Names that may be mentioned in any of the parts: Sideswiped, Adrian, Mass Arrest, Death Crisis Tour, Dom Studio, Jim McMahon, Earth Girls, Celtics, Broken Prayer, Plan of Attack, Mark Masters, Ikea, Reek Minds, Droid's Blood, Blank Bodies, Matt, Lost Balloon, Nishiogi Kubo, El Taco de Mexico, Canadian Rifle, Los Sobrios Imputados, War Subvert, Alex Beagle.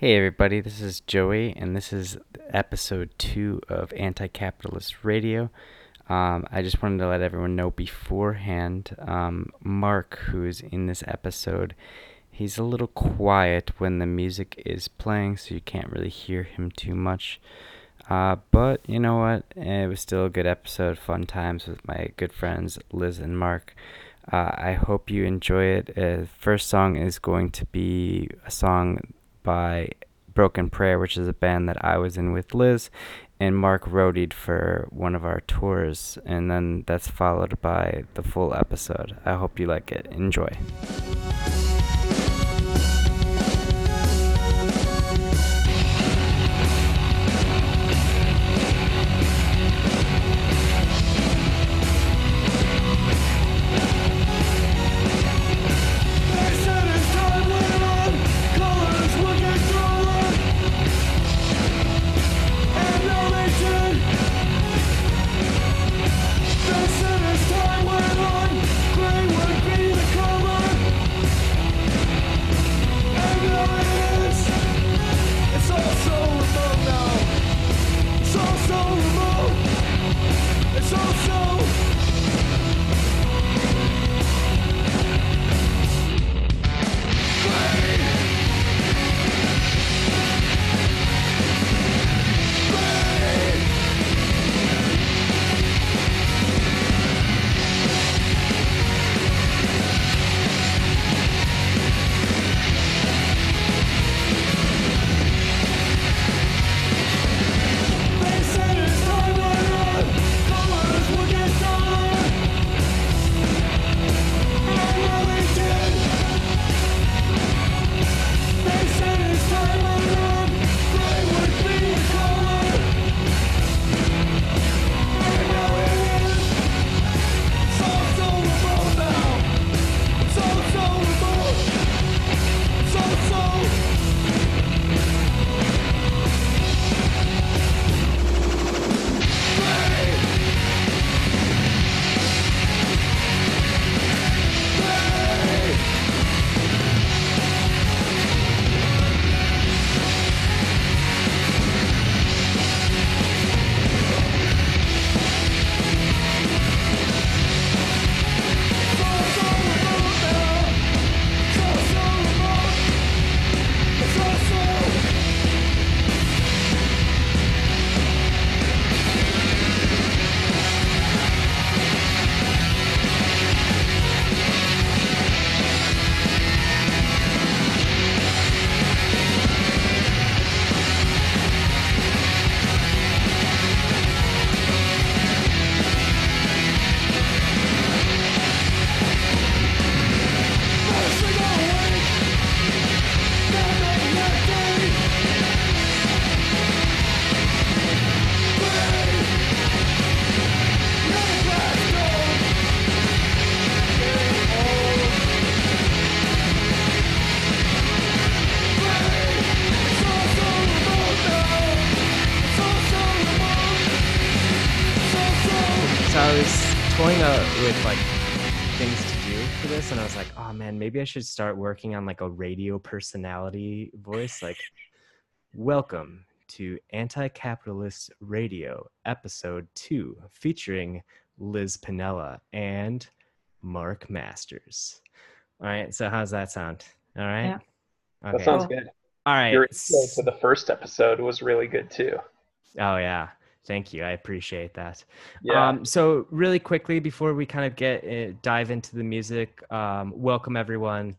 Hey everybody, this is Joey, and this is episode 2 of Anti-Capitalist Radio. I just wanted to let everyone know beforehand, Mark, who's in this episode, he's a little quiet when the music is playing, so you can't really hear him too much. But you know what, it was still a good episode, fun times with my good friends Liz and Mark. I hope you enjoy it. First song is going to be a song by Broken Prayer, which is a band that I was in with Liz, and Mark roadied for one of our tours, and then that's followed by the full episode. I hope you like it. Enjoy. Maybe I should start working on like a radio personality voice, like welcome to Anti-Capitalist Radio episode 2 featuring Liz Piniella and Mark Masters. All right, so how's that sound? All right. Yeah. Okay. That sounds good. All right. Your intro to the first episode was really good too. Oh yeah. Thank you. I appreciate that. Yeah. So really quickly, before we kind of dive into the music, welcome everyone.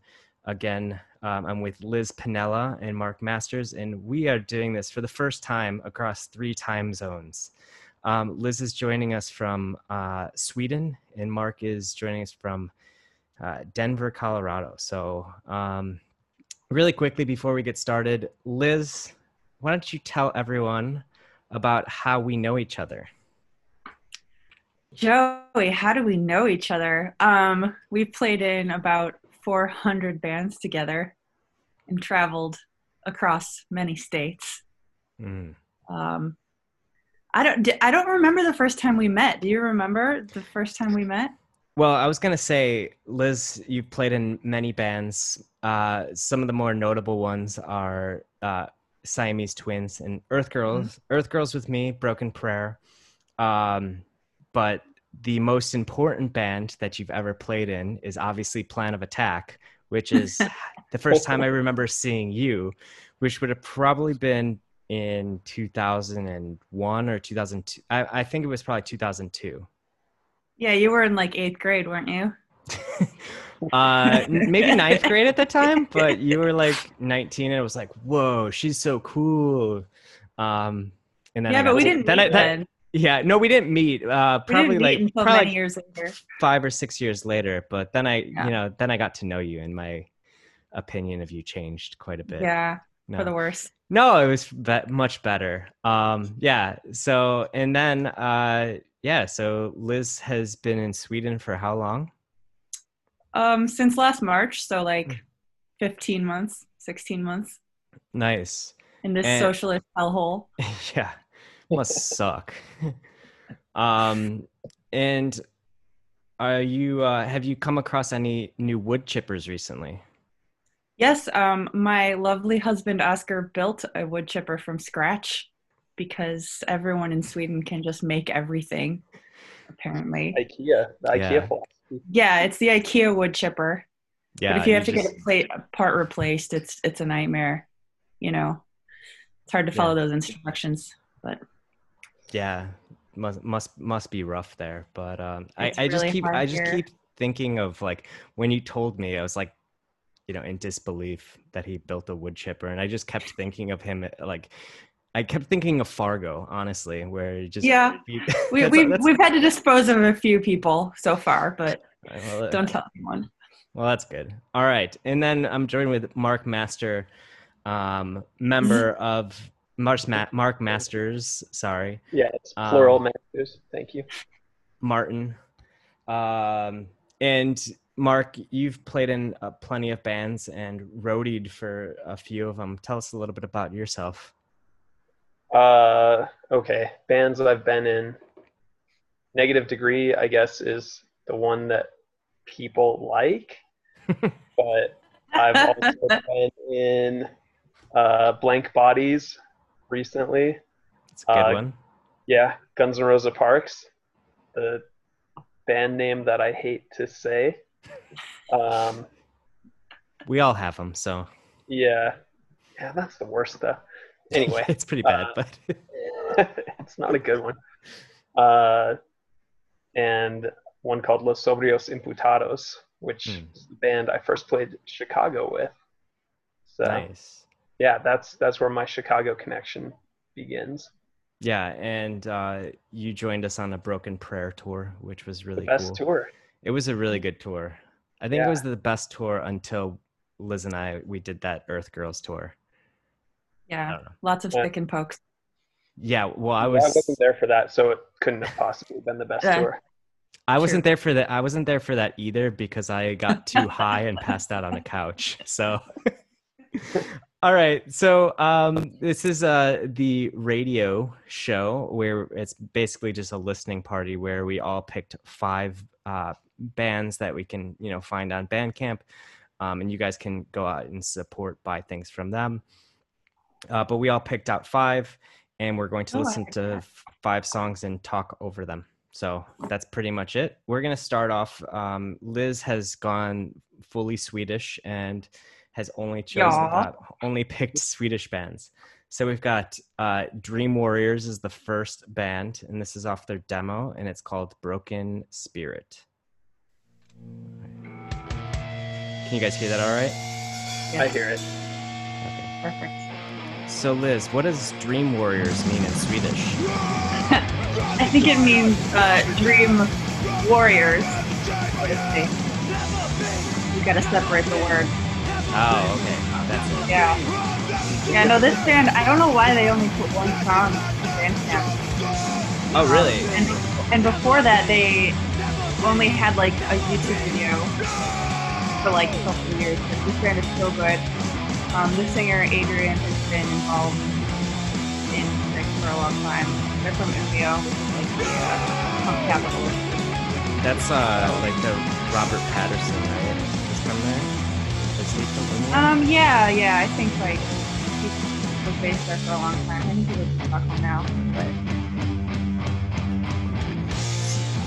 Again, I'm with Liz Piniella and Mark Masters, and we are doing this for the first time across 3 time zones. Liz is joining us from Sweden, and Mark is joining us from Denver, Colorado. So really quickly, before we get started, Liz, why don't you tell everyone about how we know each other. Joey, how do we know each other? We've played in about 400 bands together and traveled across many states. I don't remember the first time we met. Do you remember the first time we met? Well, I was going to say, Liz, you've played in many bands. Some of the more notable ones are Siamese Twins and Earth Girls, Earth Girls with me, Broken Prayer. But the most important band that you've ever played in is obviously Plan of Attack, which is the first time I remember seeing you, which would have probably been in 2001 or 2002. I think it was probably 2002. Yeah, you were in like 8th grade, weren't you? Maybe 9th grade at the time, but you were like 19 and it was like, whoa, she's so cool. And then we didn't meet. Probably many years later. 5 or 6 years later. But then I got to know you, and my opinion of you changed quite a bit. Yeah, for the worse. No, it was much better. So Liz has been in Sweden for how long? Since last March, so like 15 months, 16 months. Nice. In this socialist hellhole. Yeah. Must suck. And are you? Have you come across any new wood chippers recently? Yes, my lovely husband Oscar built a wood chipper from scratch because everyone in Sweden can just make everything, apparently. IKEA box. Yeah, it's the IKEA wood chipper. Yeah, but if you have to get a part replaced, it's a nightmare. You know, it's hard to follow those instructions, but. Yeah, must be rough there, but I just keep thinking of like when you told me, I was like, you know, in disbelief that he built a wood chipper, and I just kept thinking of him I kept thinking of Fargo, honestly, where just we've had to dispose of a few people so far, but don't tell anyone. Well, that's good. All right, and then I'm joined with Mark Master, member of. Mark Masters, sorry. Yeah, it's plural Masters. Thank you. Martin. And Mark, you've played in plenty of bands and roadied for a few of them. Tell us a little bit about yourself. Okay, bands I've been in. Negative Degree, I guess, is the one that people like. But I've also been in Blank Bodies. Recently, it's a good one. Yeah, Guns N' Rosa Parks, the band name that I hate to say. We all have them, so. Yeah, that's the worst though. Anyway, it's pretty bad, but it's not a good one. And one called Los Sobrios Imputados, which is the band I first played Chicago with. So. Nice. Yeah, that's where my Chicago connection begins. Yeah, and you joined us on a Broken Prayer tour, which was really cool. The best tour. It was a really good tour. I think it was the best tour until Liz and we did that Earth Girls tour. Yeah, lots of pick and pokes. Yeah, well, I wasn't there for that, so it couldn't have possibly been the best tour. I wasn't there for that either because I got too high and passed out on a couch. So. All right, so this is the radio show where it's basically just a listening party where we all picked 5 bands that we can, find on Bandcamp, and you guys can go out and support, buy things from them. But we all picked out 5, and we're going to listen to 5 songs and talk over them. So that's pretty much it. We're going to start off. Liz has gone fully Swedish and has only picked Swedish bands. So we've got Dream Warriors is the first band, and this is off their demo, and it's called Broken Spirit. Can you guys hear that all right? Yeah. I hear it. Okay. Perfect. So Liz, what does Dream Warriors mean in Swedish? I think it means Dream Warriors. You've got to separate the word. Oh, okay. That's it. Yeah, no, this band, I don't know why they only put one song on Bandcamp. Oh, really? And before that, they only had, like, a YouTube video for, like, a couple years. But this band is so good. The singer, Adrian, has been involved in music for a long time. They're from India, from Capital. That's, like, the Robert Patterson, right? Is from there? Yeah, I think, like, was based there for a long time. I think he lives in Stockholm now, but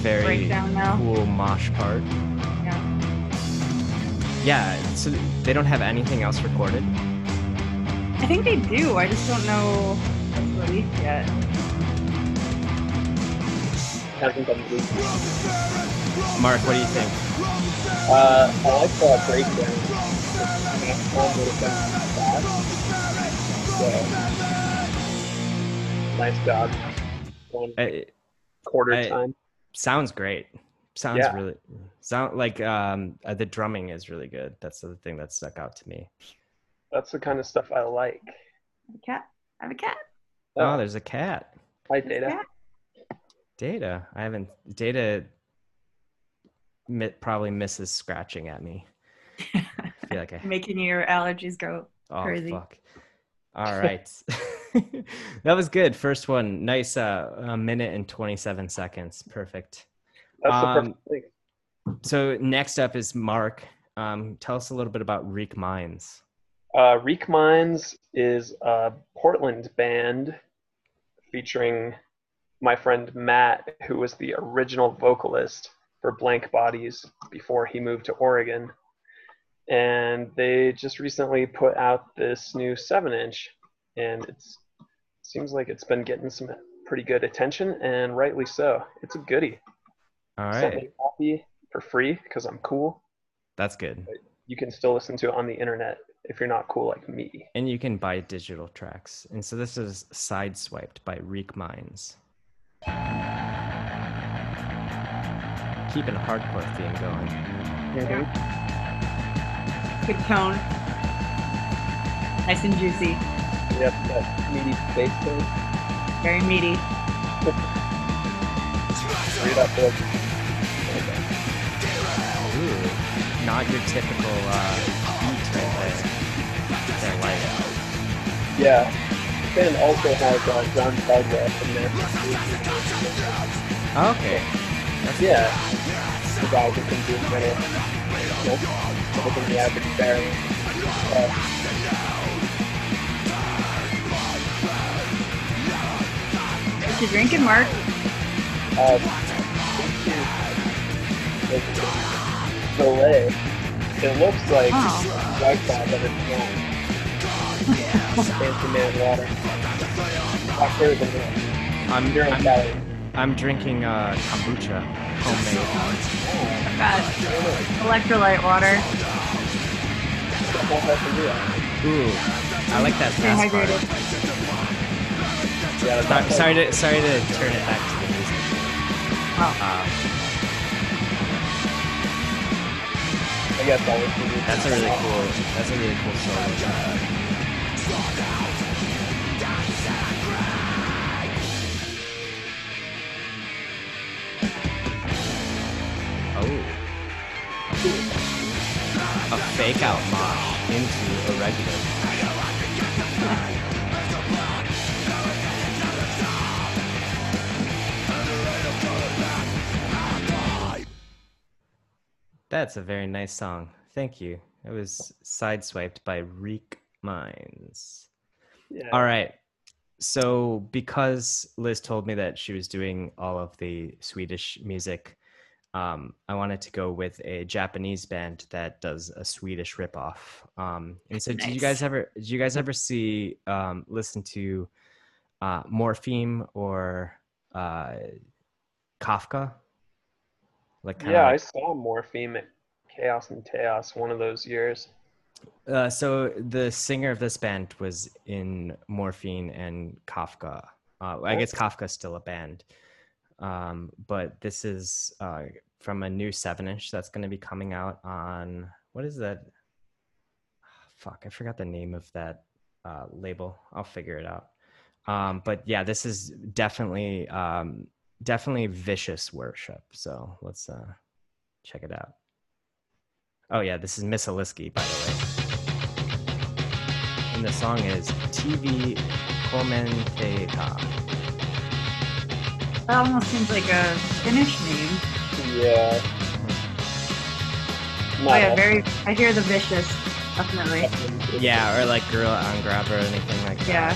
very cool mosh part. Yeah. Yeah. So they don't have anything else recorded. I think they do. I just don't know what's released yet. Mark, what do you think? I like the breakdown. So, nice job. Quarter time. Sounds great. The drumming is really good. That's the thing that stuck out to me. That's the kind of stuff I like. I have a cat. Oh, there's a cat. Hi, Data. Data. Data probably misses scratching at me. I feel like making your allergies go crazy. Oh, fuck. All right. That was good. First one. Nice. A minute and 27 seconds. Perfect. That's the perfect thing. So next up is Mark. Tell us a little bit about Reek Minds. Reek Minds is a Portland band featuring my friend Matt, who was the original vocalist for Blank Bodies before he moved to Oregon. And they just recently put out this new 7-inch, and it seems like it's been getting some pretty good attention, and rightly so. It's a goodie. All right. Sent me a copy for free because I'm cool. That's good. But you can still listen to it on the internet if you're not cool like me. And you can buy digital tracks. And so this is Sideswiped by Reek Minds. Keeping a hardcore theme going. Yeah. Good tone. Nice and juicy. Yep, that meaty bass tone. Very meaty. Straight up, ooh, not your typical beat right there. Yeah, the band also has John Fargo in there. Okay. Yeah, the guy who can do better. Nope, the average Barry. What you drinking, Mark? It's delay. It looks like Wi-Fi, but it's not. Water. I'm drinking kombucha, homemade. I've got electrolyte water. Ooh, I like that fast part. Yeah, sorry to turn it back to the music. I guess that was really That's a really cool song. Oh. A fake out mosh into a regular mosh. That's a very nice song. Thank you. It was Sideswiped by Reek Minds. Yeah. All right. So because Liz told me that she was doing all of the Swedish music, I wanted to go with a Japanese band that does a Swedish ripoff. And so nice. Did you guys ever see listen to Morpheme or Kafka? I saw Morpheme at Chaos and Taos one of those years. So the singer of this band was in Morpheme and Kafka. I guess Kafka's still a band. But this is from a new 7-inch that's going to be coming out on, what is that? I forgot the name of that label. I'll figure it out. But yeah, this is definitely vicious worship. So let's check it out. Oh yeah, this is Missaliski, by the way. And the song is TV Komenteita. That almost seems like a Finnish name. Yeah. I hear the vicious definitely. Yeah, or like Gorilla on Grab or anything like that. Yeah.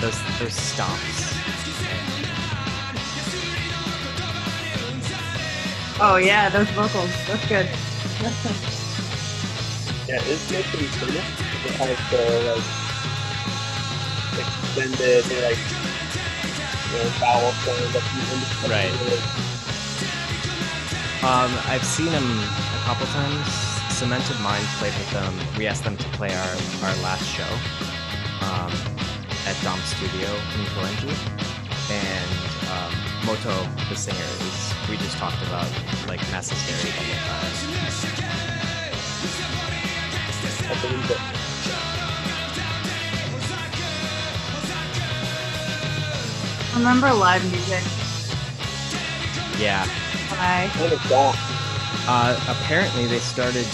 Those stomps. Oh yeah, those vocals. That's good. Yeah, it's good to be seen. It has the like extended like vowel sound that you understand. Right. I've seen them a couple times. Cemented Mind played with them. We asked them to play our last show at Dom Studio in Kalenji. And Moto, the singer, is, we just talked about like Mass Hysteria a couple times. I believe it. Remember live music? Yeah. Hi. Apparently they started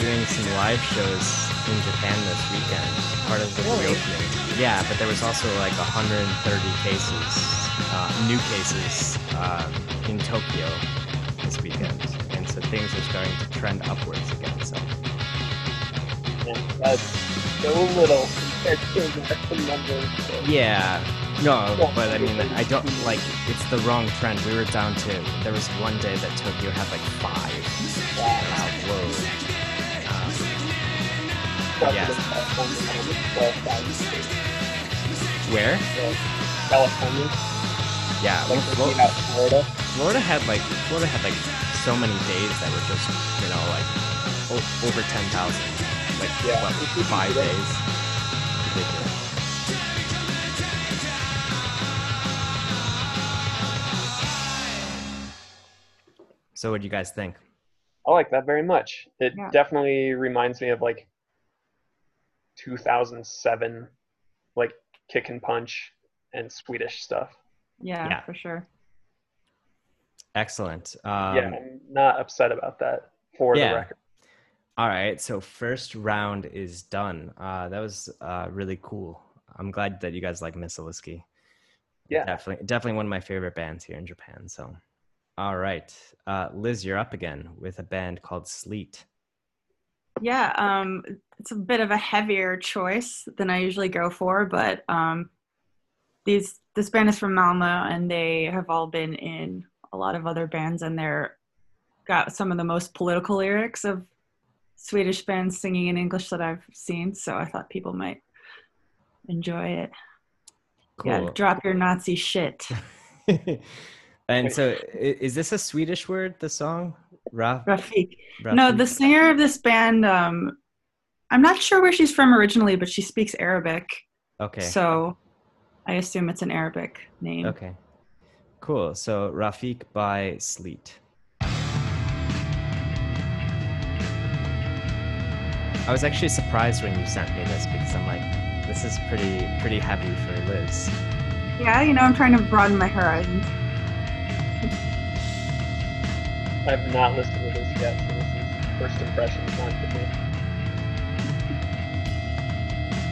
doing some live shows in Japan this weekend, part of the reopening. Yeah, but there was also like 130 cases. New cases in Tokyo this weekend, and so things are starting to trend upwards again. So that's so little compared to the numbers. So. Yeah, no, but I mean, I don't like it's the wrong trend. We were down to there was one day that Tokyo had like 5. Wow. Yeah. Where? California. Yeah, like Florida had like so many days that were just, you know, like over 10,000, like yeah, what, 5 days. Ridiculous. So, what do you guys think? I like that very much. It definitely reminds me of like 2007, like Kick and Punch and Swedish stuff. Yeah, for sure. Excellent. I'm not upset about that for the record. All right, so first round is done. That was really cool. I'm glad that you guys like Missaliski. Yeah. Definitely one of my favorite bands here in Japan. So, all right. Liz, you're up again with a band called Sleet. Yeah, it's a bit of a heavier choice than I usually go for, but this band is from Malmö, and they have all been in a lot of other bands, and they're got some of the most political lyrics of Swedish bands singing in English that I've seen, so I thought people might enjoy it. Cool. Yeah, drop your Nazi shit. And so is this a Swedish word, the song? Rafiq. No, the singer of this band, I'm not sure where she's from originally, but she speaks Arabic. Okay. So I assume it's an Arabic name. Okay, cool. So Rafiq by Sleet. I was actually surprised when you sent me this because I'm like, this is pretty heavy for Liz. Yeah, you know, I'm trying to broaden my horizons. I've not listened to this yet, so this is first impressions on the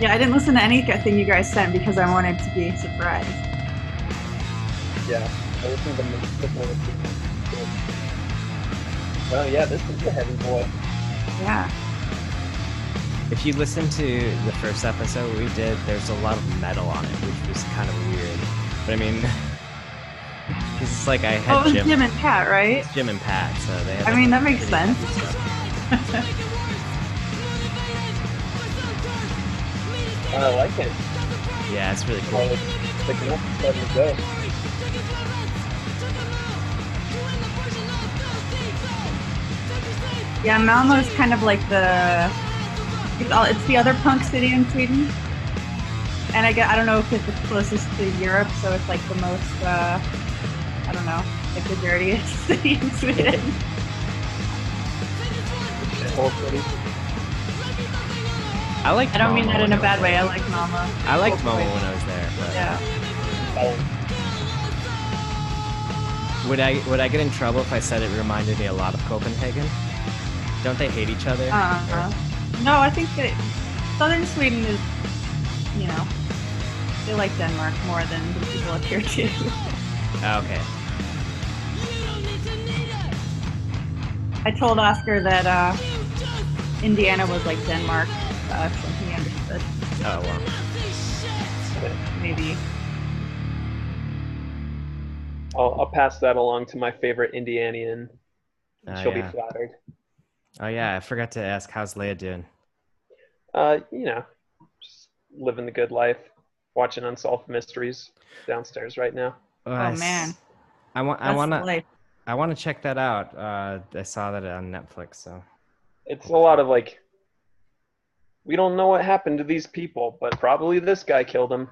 Yeah, I didn't listen to anything you guys sent because I wanted to be surprised. Yeah, I listened to them. Well, yeah, this is a heavy boy. Yeah. If you listen to the first episode we did, there's a lot of metal on it, which was kind of weird. But I mean, because it's like I had it was Jim and Pat, right? It's Jim and Pat, so they. I mean, that makes sense. I like it. Yeah, it's really cool. Yeah, Malmö is kind of like it's the other punk city in Sweden, and I don't know if it's the closest to Europe, so it's like the most I don't know, like the dirtiest city in Sweden. I like. I don't mean that in a bad way. I like Malmö. I liked Malmö when I was there. But yeah. Would I get in trouble if I said it reminded me a lot of Copenhagen? Don't they hate each other? No, I think that southern Sweden is, you know, they like Denmark more than the people up here too. Okay. I told Oscar that Indiana was like Denmark, so he understood. Oh, wow. But maybe. I'll pass that along to my favorite Indianian. She'll be flattered. Oh, yeah. I forgot to ask, how's Leia doing? Just living the good life, watching Unsolved Mysteries downstairs right now. Oh man. I want to check that out. I saw that on Netflix, so. It's a lot of like, we don't know what happened to these people, but probably this guy killed them.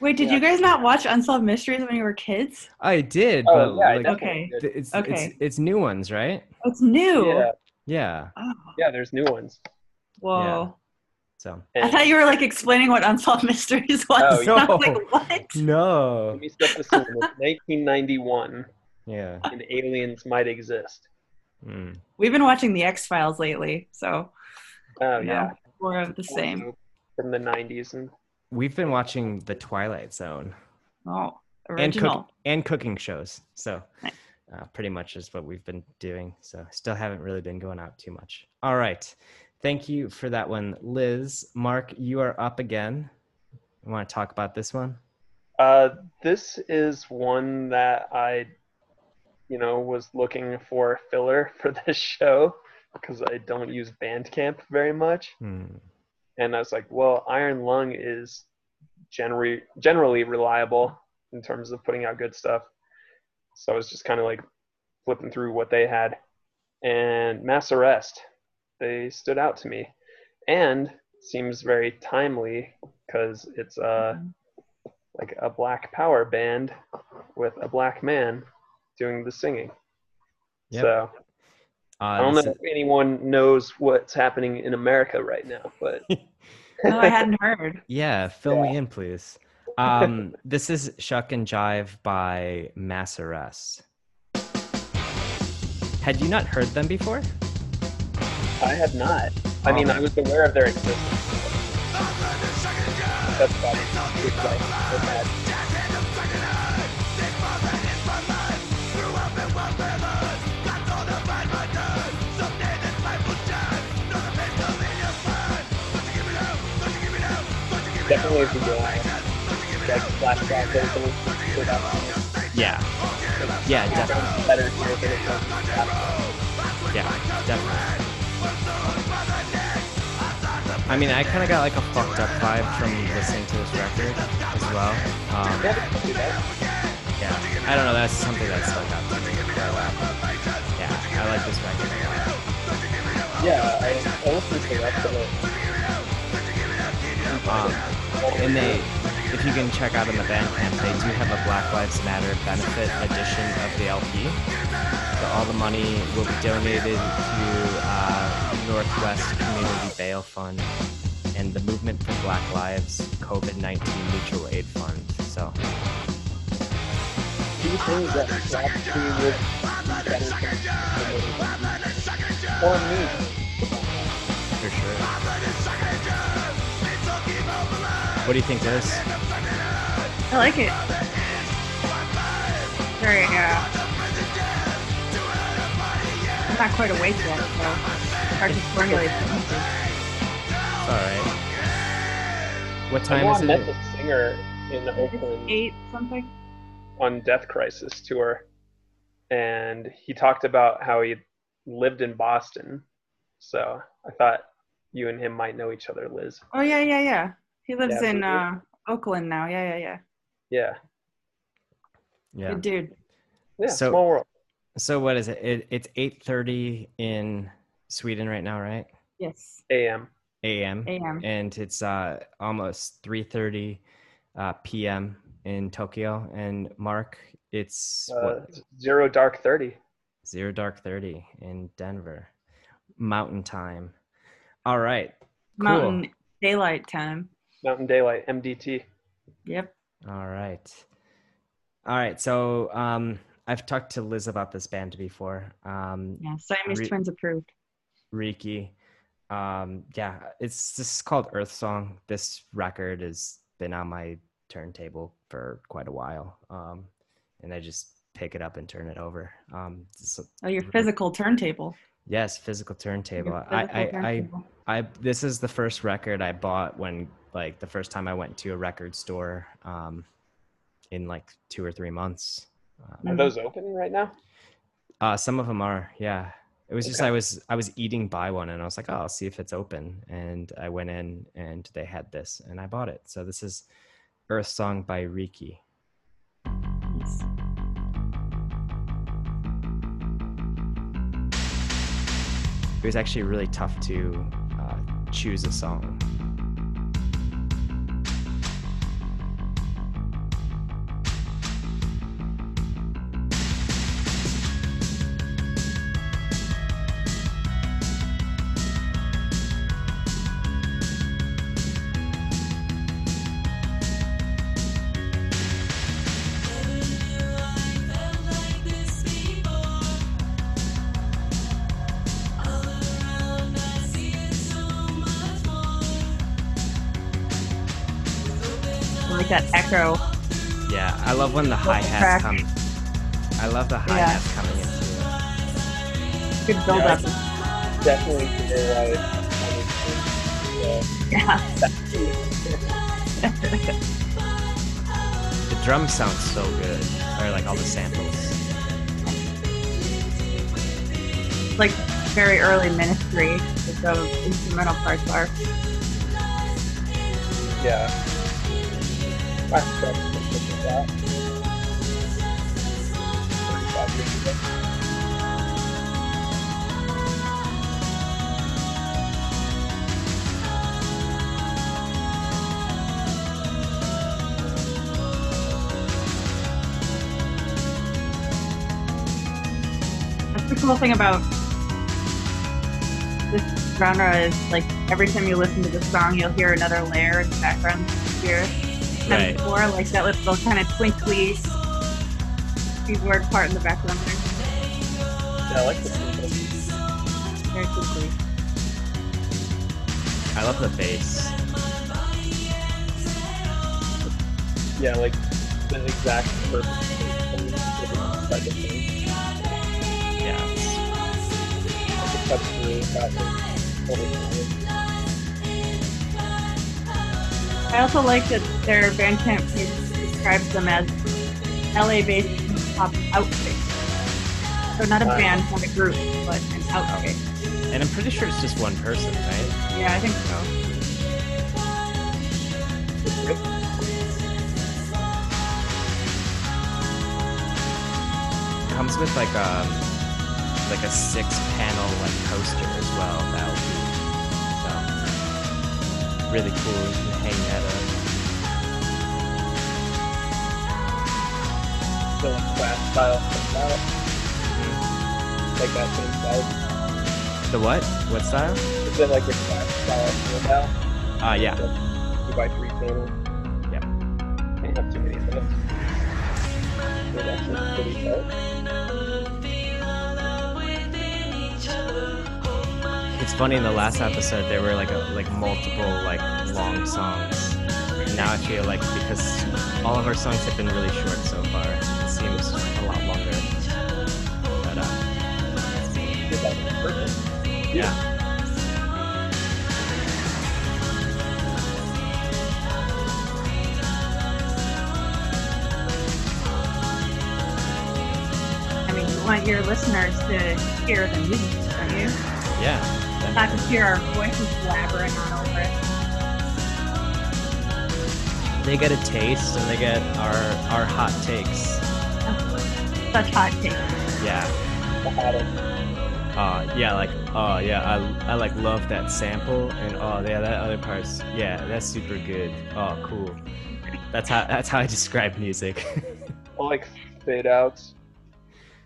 Wait, did you guys not watch Unsolved Mysteries when you were kids? I did, but it's new ones, right? Oh, it's new. Yeah. Oh. Yeah, there's new ones. Whoa. Yeah. So I thought you were like explaining what Unsolved Mysteries was. Oh, yeah. No. Like, what? No. Let me set this in. 1991. Yeah. And aliens might exist. Mm. We've been watching the X-Files lately, so. Oh yeah. More of the same. From the 90s and. We've been watching The Twilight Zone. Oh, original. And cooking shows. So. Nice. Pretty much is what we've been doing. So still haven't really been going out too much. All right. Thank you for that one, Liz. Mark, you are up again. You want to talk about this one? This is one that I, was looking for filler for this show because I don't use Bandcamp very much. Hmm. And I was like, well, Iron Lung is generally reliable in terms of putting out good stuff. So I was just kind of like flipping through what they had. And Mass Arrest. They stood out to me, and seems very timely because it's like a black power band with a black man doing the singing. Yep. So I don't know if anyone knows what's happening in America right now, but no, I hadn't heard. Yeah, fill me in, please. This is Shuck and Jive by Mass Arrest. Had you not heard them before? I have not. I mean, I was aware of their existence. That's about it. It's like, so bad. Definitely is the deal. Like, flashback opening. Yeah. Yeah, definitely. Better than it comes. Yeah, definitely. I mean, I kind of got like a fucked up vibe from listening to this record as well. I don't know, that's something that stuck out to me. Yeah, I like this record. Yeah, I listen to it absolutely. And if you can check out in the Bandcamp, they do have a Black Lives Matter benefit edition of the LP. So all the money will be donated to Northwest Community Bail Fund and the Movement for Black Lives COVID-19 Mutual Aid Fund. So, do you think that Black people would be better for me? For sure. What do you think, Liz? I like it. Very, I'm not quite awake yet, so. Hard to formulate. Alright. What time is it? I met the singer in Oakland. 8 something? On Death Crisis tour. And he talked about how he lived in Boston. So I thought you and him might know each other, Liz. Oh, yeah. He lives in Oakland now. Yeah. Good dude. Yeah, so, small world. So what is it? It's 8:30 in... Sweden right now, right? Yes. A.M. And it's almost 3:30 p.m. in Tokyo. And Mark, it's what? 0:30. 0:30 in Denver. Mountain time. All right. Mountain cool. Daylight time. Mountain Daylight, MDT. Yep. All right. So I've talked to Liz about this band before. Siamese Twins approved. Reeky. It's just called Earth Song. This record has been on my turntable for quite a while. And I just pick it up and turn it over. Your physical turntable. Yes, physical turntable. I this is the first record I bought when, like, the first time I went to a record store in like 2 or 3 months. Are those open right now? Some of them are, yeah. It was just, I was eating by one and I was like, oh, I'll see if it's open. And I went in and they had this and I bought it. So this is Earth Song by Reek. Nice. It was actually really tough to choose a song. Yeah, I love when the hi-hats come. I love the hi-hats coming into it. Good build up. Definitely feel like the drum sounds so good. Or like all the samples. Like very early Ministry, those instrumental parts are. Yeah. That's the cool thing about this genre is, like, every time you listen to the song, you'll hear another layer in the background here. Right. Before, like that little kind of twinkly keyboard part in the background there. Yeah, I like the bass. Very twinkly. I love the bass. Yeah, like the exact perfect thing. Yeah. It's like a touch really. I also like that their Bandcamp page describes them as LA-based pop outfit. So not a band, not a group, but an outfit. And I'm pretty sure it's just one person, right? Yeah, I think so. Comes with like a 6-panel like poster as well. That'll be really cool. So like flat style. Like that same style. The what? What style? Is it like a flat style? Yeah. 2x3 table. Yeah. I didn't have too many of them. So that's just pretty tight. It's funny, in the last episode there were like multiple like long songs. Now I feel like, because all of our songs have been really short so far, it seems a lot longer. But yeah. I mean, you want your listeners to hear the music, don't you? Yeah. Definitely. Not to hear our voices blabbering on over it. They get a taste, and they get our hot takes. Such hot takes. Yeah. The hottest. Yeah, like, oh, yeah, I like love that sample, and oh, yeah, that other part's, yeah, that's super good. Oh, cool. That's how I describe music. I like fade outs.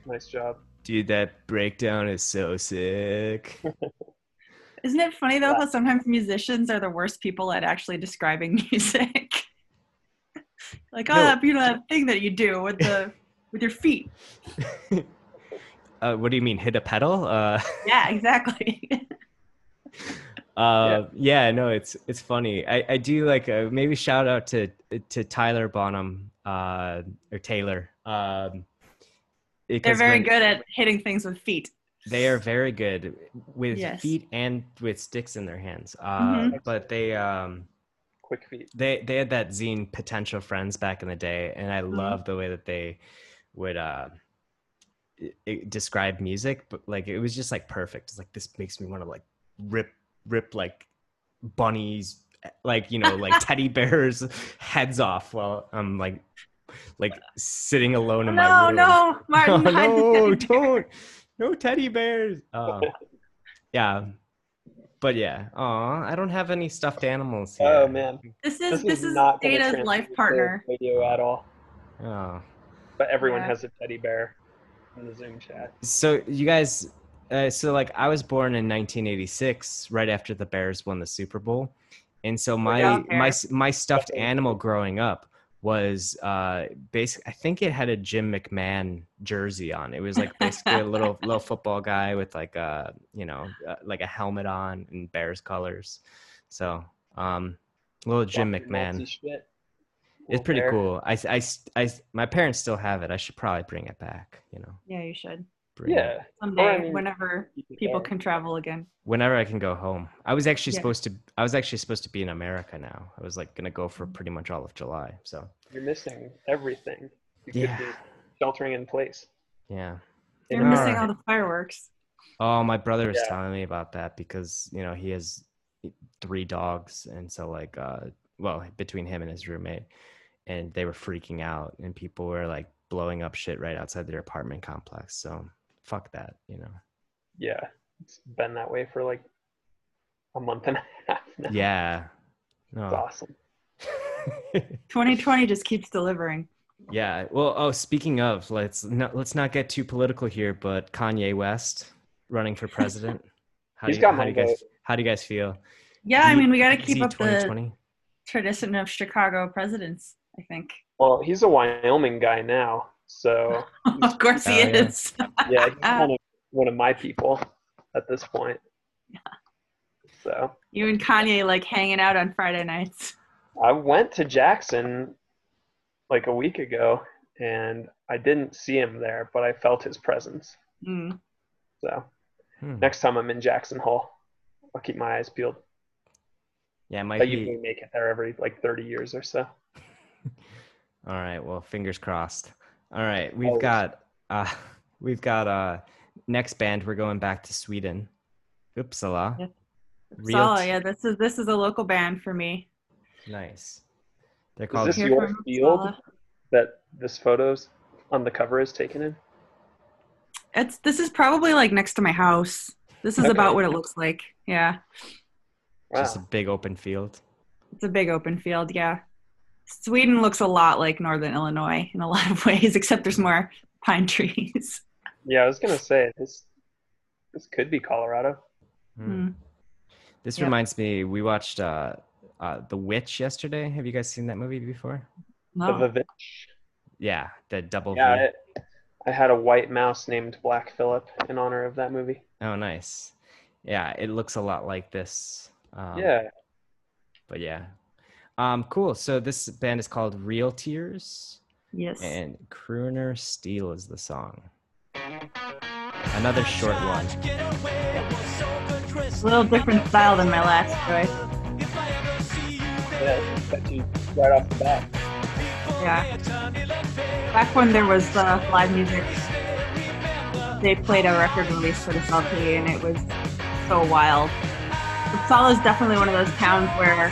Nice job. Dude, that breakdown is so sick. Isn't it funny, though, how sometimes musicians are the worst people at actually describing music? Like, oh, no. You know that thing that you do with your feet. What do you mean, hit a pedal? Yeah, exactly. Yeah, no, it's funny. I do like maybe shout out to Tyler Bonham or Taylor. They're very good at hitting things with feet. They are very good with feet and with sticks in their hands. But they quick feet. They had that zine Potential Friends back in the day, and I love the way that they would describe music, but like it was just like perfect. It's like, this makes me want to like rip like bunnies, like, you know, like teddy bears' heads off while I'm like sitting alone in my room. No, Martin, no, don't. No teddy bears. Yeah. But yeah. Aw, I don't have any stuffed animals here. Oh man. This is Data's life partner. Video at all. Oh. But everyone has a teddy bear in the Zoom chat. So you guys, like I was born in 1986, right after the Bears won the Super Bowl. And so my stuffed animal growing up was basically, I think it had a Jim McMahon jersey on. It was like basically a little football guy with like a, you know, like a helmet on and Bears colors. So little Jim McMahon. It's pretty cool. My parents still have it. I should probably bring it back, you know. Yeah, you should. Yeah. Someday, whenever people can travel again. Whenever I can go home. I was actually supposed to be in America now. I was like going to go for pretty much all of July. So you're missing everything. You could be sheltering in place. Yeah. You're missing all the fireworks. Oh, my brother was telling me about that because, you know, he has 3 dogs, and so like between him and his roommate, and they were freaking out, and people were like blowing up shit right outside their apartment complex. So fuck that, you know. Yeah, it's been that way for like a month and a half now. Yeah, no. It's awesome. 2020 just keeps delivering. Yeah. Well, speaking of, let's not get too political here, but Kanye West running for president. How do you guys feel? Yeah, I mean, we got to keep up the tradition of Chicago presidents, I think. Well, he's a Wyoming guy now, so... Of course he is. Yeah, he's one of my people at this point. Yeah. So you and Kanye, like, hanging out on Friday nights. I went to Jackson, like, a week ago, and I didn't see him there, but I felt his presence. Mm. So next time I'm in Jackson Hole, I'll keep my eyes peeled. Yeah, it might be... I usually make it there every, like, 30 years or so. All right. Well, fingers crossed. All right. We've got next band. We're going back to Sweden. Uppsala. Yeah. Uppsala. Yeah. This is a local band for me. Nice. They're called. Is this your field that this photo's on the cover is taken in? This is probably like next to my house. This is about what it looks like. Yeah. Wow. Just a big open field. It's a big open field. Yeah. Sweden looks a lot like Northern Illinois in a lot of ways, except there's more pine trees. Yeah, I was going to say, this could be Colorado. Mm. This reminds me, we watched The Witch yesterday. Have you guys seen that movie before? No. The Witch? Yeah, the double V. I had a white mouse named Black Phillip in honor of that movie. Oh, nice. Yeah, it looks a lot like this. But yeah. Cool. So this band is called Real Tears. Yes. And Crooner Steel is the song. Another short one. A little different style than my last choice. Yeah, catchy right off the bat. Yeah. Back when there was live music, they played a record release for this LP, and it was so wild. Uppsala is definitely one of those towns where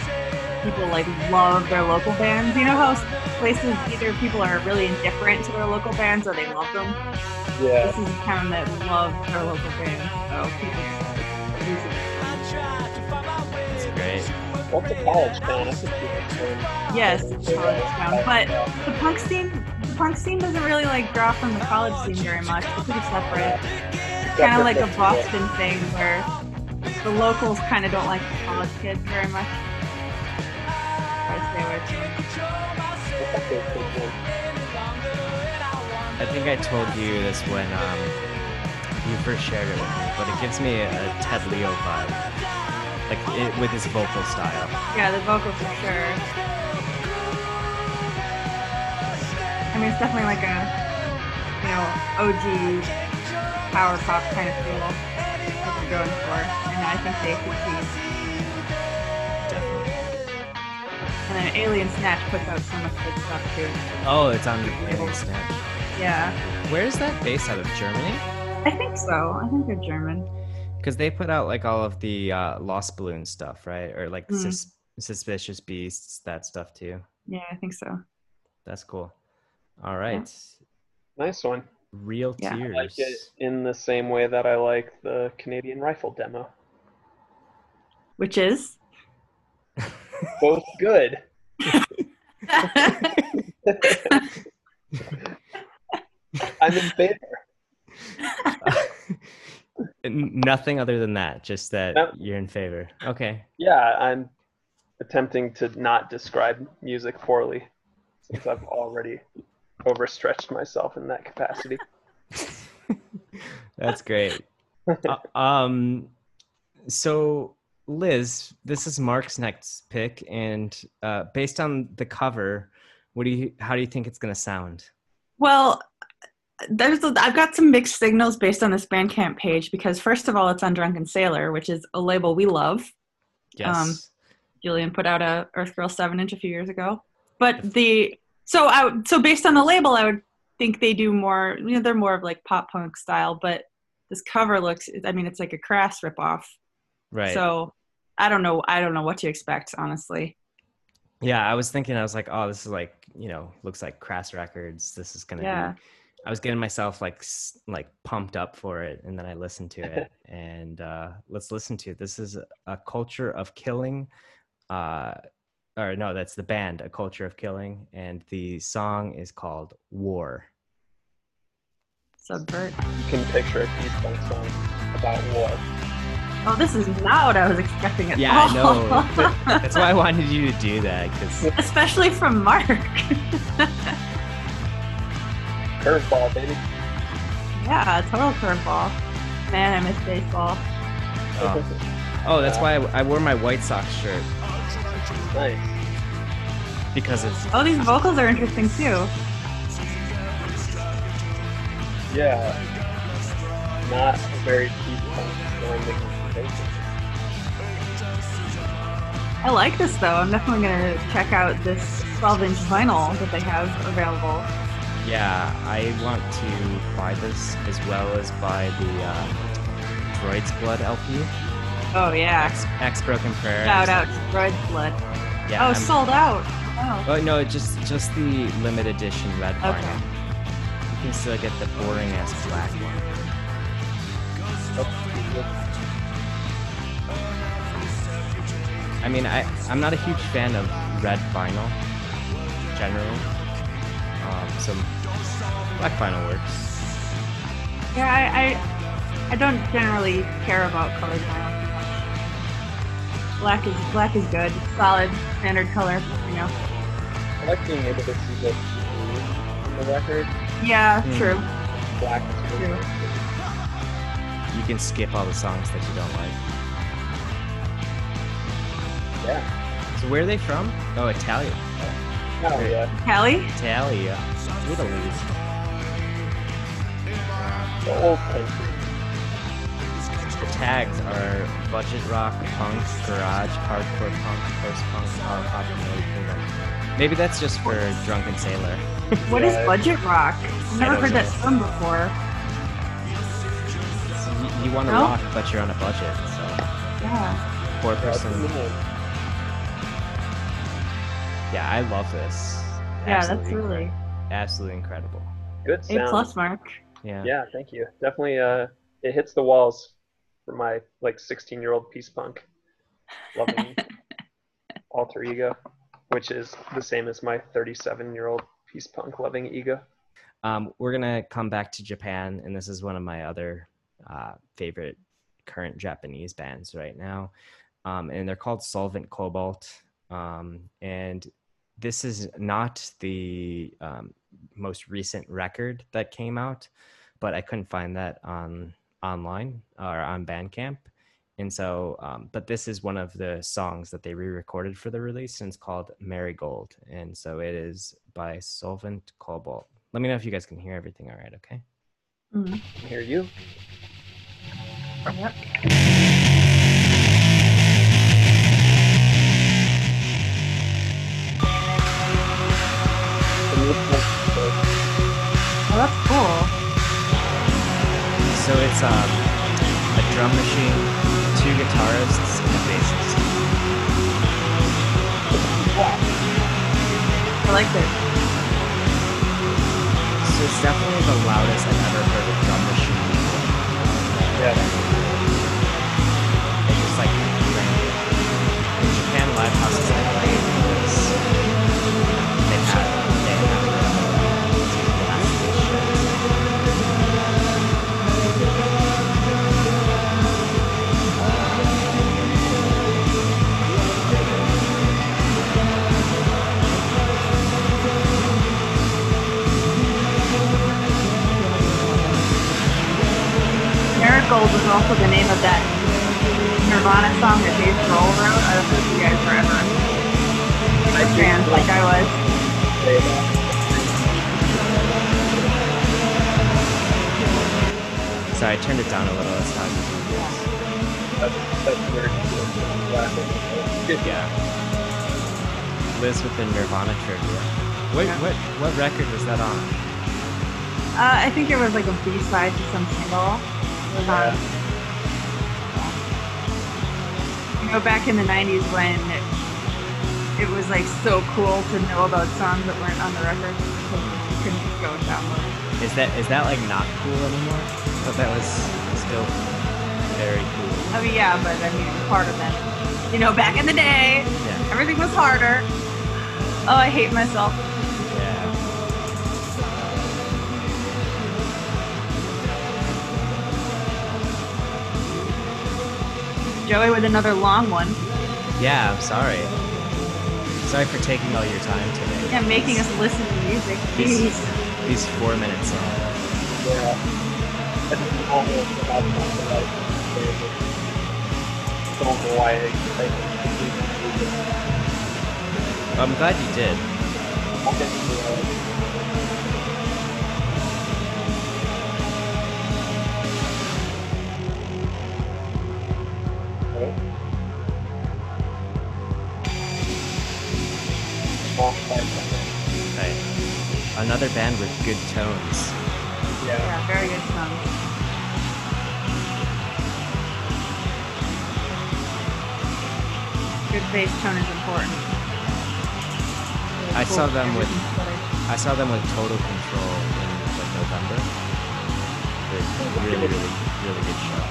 people like love their local bands. You know how places either people are really indifferent to their local bands or they love them? Yeah. This is a town that loves their local bands, so people are music. It's great. That's a college town. Yes, it's a college town. But the punk scene doesn't really like draw from the college scene very much. It's pretty separate. It's kind of like a Boston thing where the locals kind of don't like the college kids very much. I think I told you this when you first shared it with me, but it gives me a Ted Leo vibe, like it, with his vocal style. Yeah, the vocal for sure. I mean, it's definitely like a, you know, OG power pop kind of feel that they're going for, and I think they succeed. Definitely. And then Alien Snatch puts out so much good stuff too. Oh, it's on Alien Snatch. Yeah. Where is that based out of? Germany? I think so. I think they're German. Because they put out like all of the Lost Balloon stuff, right? Or like Suspicious Beasts, that stuff too. Yeah, I think so. That's cool. All right. Yeah. Nice one. Real Tears. I like it in the same way that I like the Canadian Rifle demo. Which is? Both good. I'm in favor. Nothing other than that, just that you're in favor. Okay. Yeah, I'm attempting to not describe music poorly since I've already overstretched myself in that capacity. That's great. So Liz, this is Mark's next pick, and based on the cover, how do you think it's going to sound? Well, I've got some mixed signals based on this Bandcamp page, because first of all, it's on Drunken Sailor, which is a label we love. Yes. Julian put out a Earth Girls 7-inch a few years ago, but so based on the label, I would think they do more. You know, they're more of like pop punk style, but this cover looks. I mean, it's like a Crass ripoff. Right. So I don't know what to expect, honestly. Yeah, I was thinking. I was like, oh, this is like, you know, looks like Crass Records. This is gonna be. I was getting myself like pumped up for it, and then I listened to it, and let's listen to it. This is A Culture of Killing, that's the band, A Culture of Killing, and the song is called War. Subvert. You can picture a peaceful song about war. Oh, this is not what I was expecting at all. Yeah, I know. That's why I wanted you to do that. Especially from Mark. Curveball, baby. Yeah, total curveball. Man, I miss baseball. Oh, that's why I wore my White Sox shirt. Nice. Because it's... Oh, these vocals are interesting, too. Yeah. Not very deep. I like this, though. I'm definitely going to check out this 12-inch vinyl that they have available. Yeah, I want to buy this as well as buy the Droid's Blood LP. Oh, yeah. X Broken Prayer. Shout out to Droid's Blood. Yeah, sold out. Oh. Oh, no, just the limited edition red one. Okay. You can still get the boring-ass black one. I mean, I'm not a huge fan of red vinyl, generally. Some black vinyl works. Yeah, I don't generally care about colored vinyl too much. Black is good, solid, standard color, you know. I like being able to see the blue in the record. Yeah, true. Black is really true. You can skip all the songs that you don't like. Yeah. So where are they from? Oh, Italian. Oh. Italia. Italia. Italy. The old country. The tags are budget rock, punk, garage, hardcore punk, post-punk, power pop, and everything like that. Maybe that's just for Drunken Sailor. What is budget rock? I've never heard that term before. So you want to rock, but you're on a budget, so... Yeah. 4%. Yeah, I love this. Yeah, absolutely, that's really... Absolutely incredible. Good sound. A+ Mark. Yeah. Yeah, thank you. Definitely, it hits the walls for my, like, 16-year-old peace punk. Loving alter ego, which is the same as my 37-year-old peace punk loving ego. We're going to come back to Japan, and this is one of my other favorite current Japanese bands right now. And they're called Solvent Cobalt. And this is not the most recent record that came out, but I couldn't find that online or on Bandcamp. And so, but this is one of the songs that they re-recorded for the release, and it's called Marigold. And so it is by Solvent Cobalt. Let me know if you guys can hear everything all right, okay? Mm-hmm. I hear you. Yep. Oh, that's cool. So it's a drum machine, two guitarists, and a bassist. Yeah. I like this. So it's definitely the loudest I've ever heard a drum machine. Yeah. It's just like in Japan live houses I played was they had plastic shows. Marigold was also the name of that Nirvana song that Dave Grohl wrote. I was with you guys forever. I trans like I was. Sorry, I turned it down a little this time. That's weird. Yeah. Liz with the Nirvana trivia. Wait, what record was that on? I think it was like a B-side to some single. Yeah. You know, back in the 90s when it was like so cool to know about songs that weren't on the record because you couldn't just go download. Is that like not cool anymore? But that was still very cool. I mean, yeah, but I mean, it was part of that. You know, back in the day, yeah. Everything was harder. Oh, I hate myself. Joey with another long one. Yeah, I'm sorry. Sorry for taking all your time today. Yeah, making us listen to music. These 4 minutes long. Yeah. Don't know why I... I'm glad you did. Okay. Another band with good tones. Yeah, very good tones. Good bass tone is important. I saw them with Total Control in like November. They're really good show.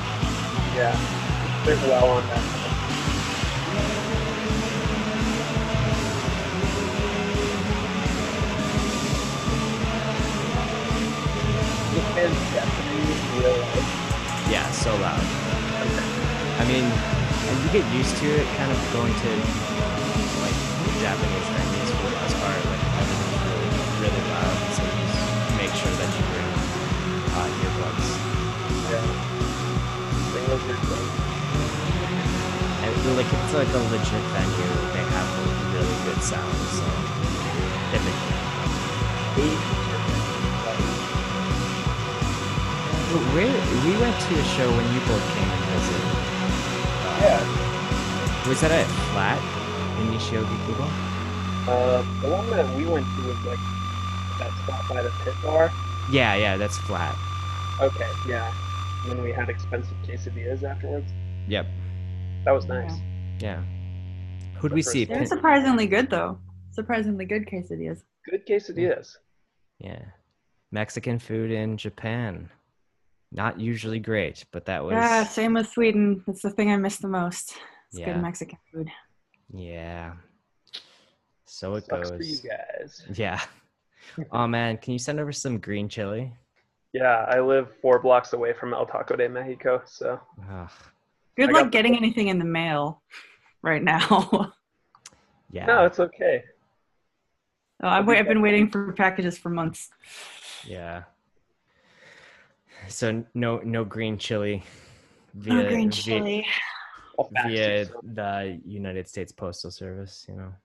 Yeah, they're well on that. Yeah, so loud. I mean, and you get used to it, kind of going to like Japanese venues for the most part, like everything's really loud, so you just make sure that you bring earplugs. Yeah. Bring those earplugs. And like it's like a legit venue, they have like, really good sound, so typically. We went to a show when you both came and visited. Yeah. Was that at Flat in Nishiogi Kubo? The one that we went to was like that spot by the pit bar. Yeah, that's Flat. Okay, yeah. And then we had expensive quesadillas afterwards. Yep. That was nice. Yeah. Who'd we see? They're surprisingly good though. Surprisingly good quesadillas. Good quesadillas. Yeah. Mexican food in Japan. Not usually great, but that was... Yeah, same with Sweden. It's the thing I miss the most. It's good Mexican food. Yeah. So it goes. Sucks for you guys. Yeah. Oh, man, can you send over some green chili? Yeah, I live 4 blocks away from El Taco de Mexico, so... Ugh. Good luck getting anything in the mail right now. Yeah. No, it's okay. Oh, I've been waiting for packages for months. Yeah. So no green chili via the United States Postal Service, you know.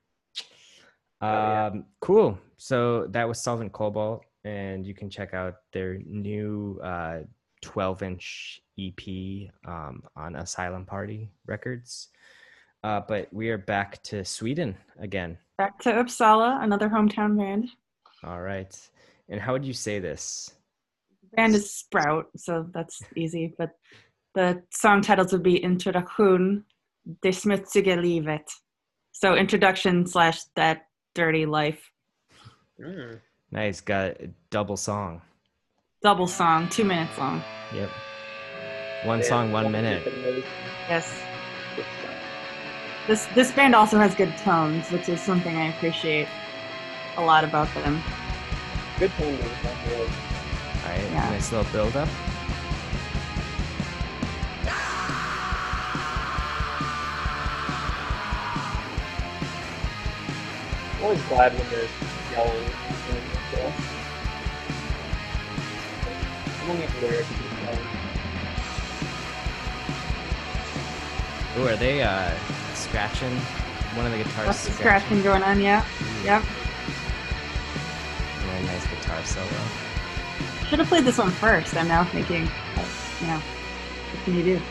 Cool. So that was Solvent Cobalt. and you can check out their new 12-inch EP on Asylum Party Records. But we are back to Sweden again. Back to Uppsala, another hometown band. All right. And how would you say this? Band is Sprout, so that's easy. But the song titles would be Introduktion, Det smutsiga livet. So introduction / that dirty life. Mm. Nice. Got a double song. 2 minutes long. Yep. One song, 1 minute. Yes. This band also has good tones, which is something I appreciate a lot about them. Good tones. All right. Yeah. Nice little build up. I'm always glad when there's yelling. Ooh, are they scratching? One of the guitars. Lots of scratching going on, yeah. Mm. Yep. Really nice guitar solo. Should have played this one first. I'm now thinking, you know, what can you do?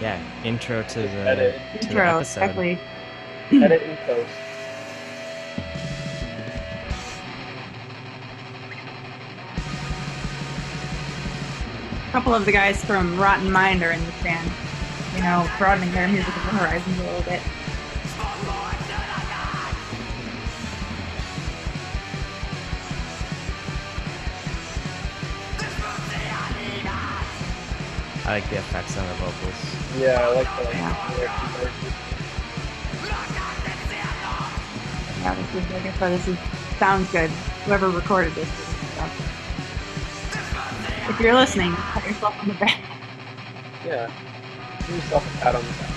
Yeah, intro to the edit. To intro, the episode. Exactly. Edit and post. A couple of the guys from Rotten Mind are in this band, you know, broadening their musical horizons a little bit. I like the effects on the vocals. Yeah, I like the Yeah, this sounds good. Whoever recorded this stuff. If you're listening, pat yourself on the back. Yeah. Give yourself a pat on the back.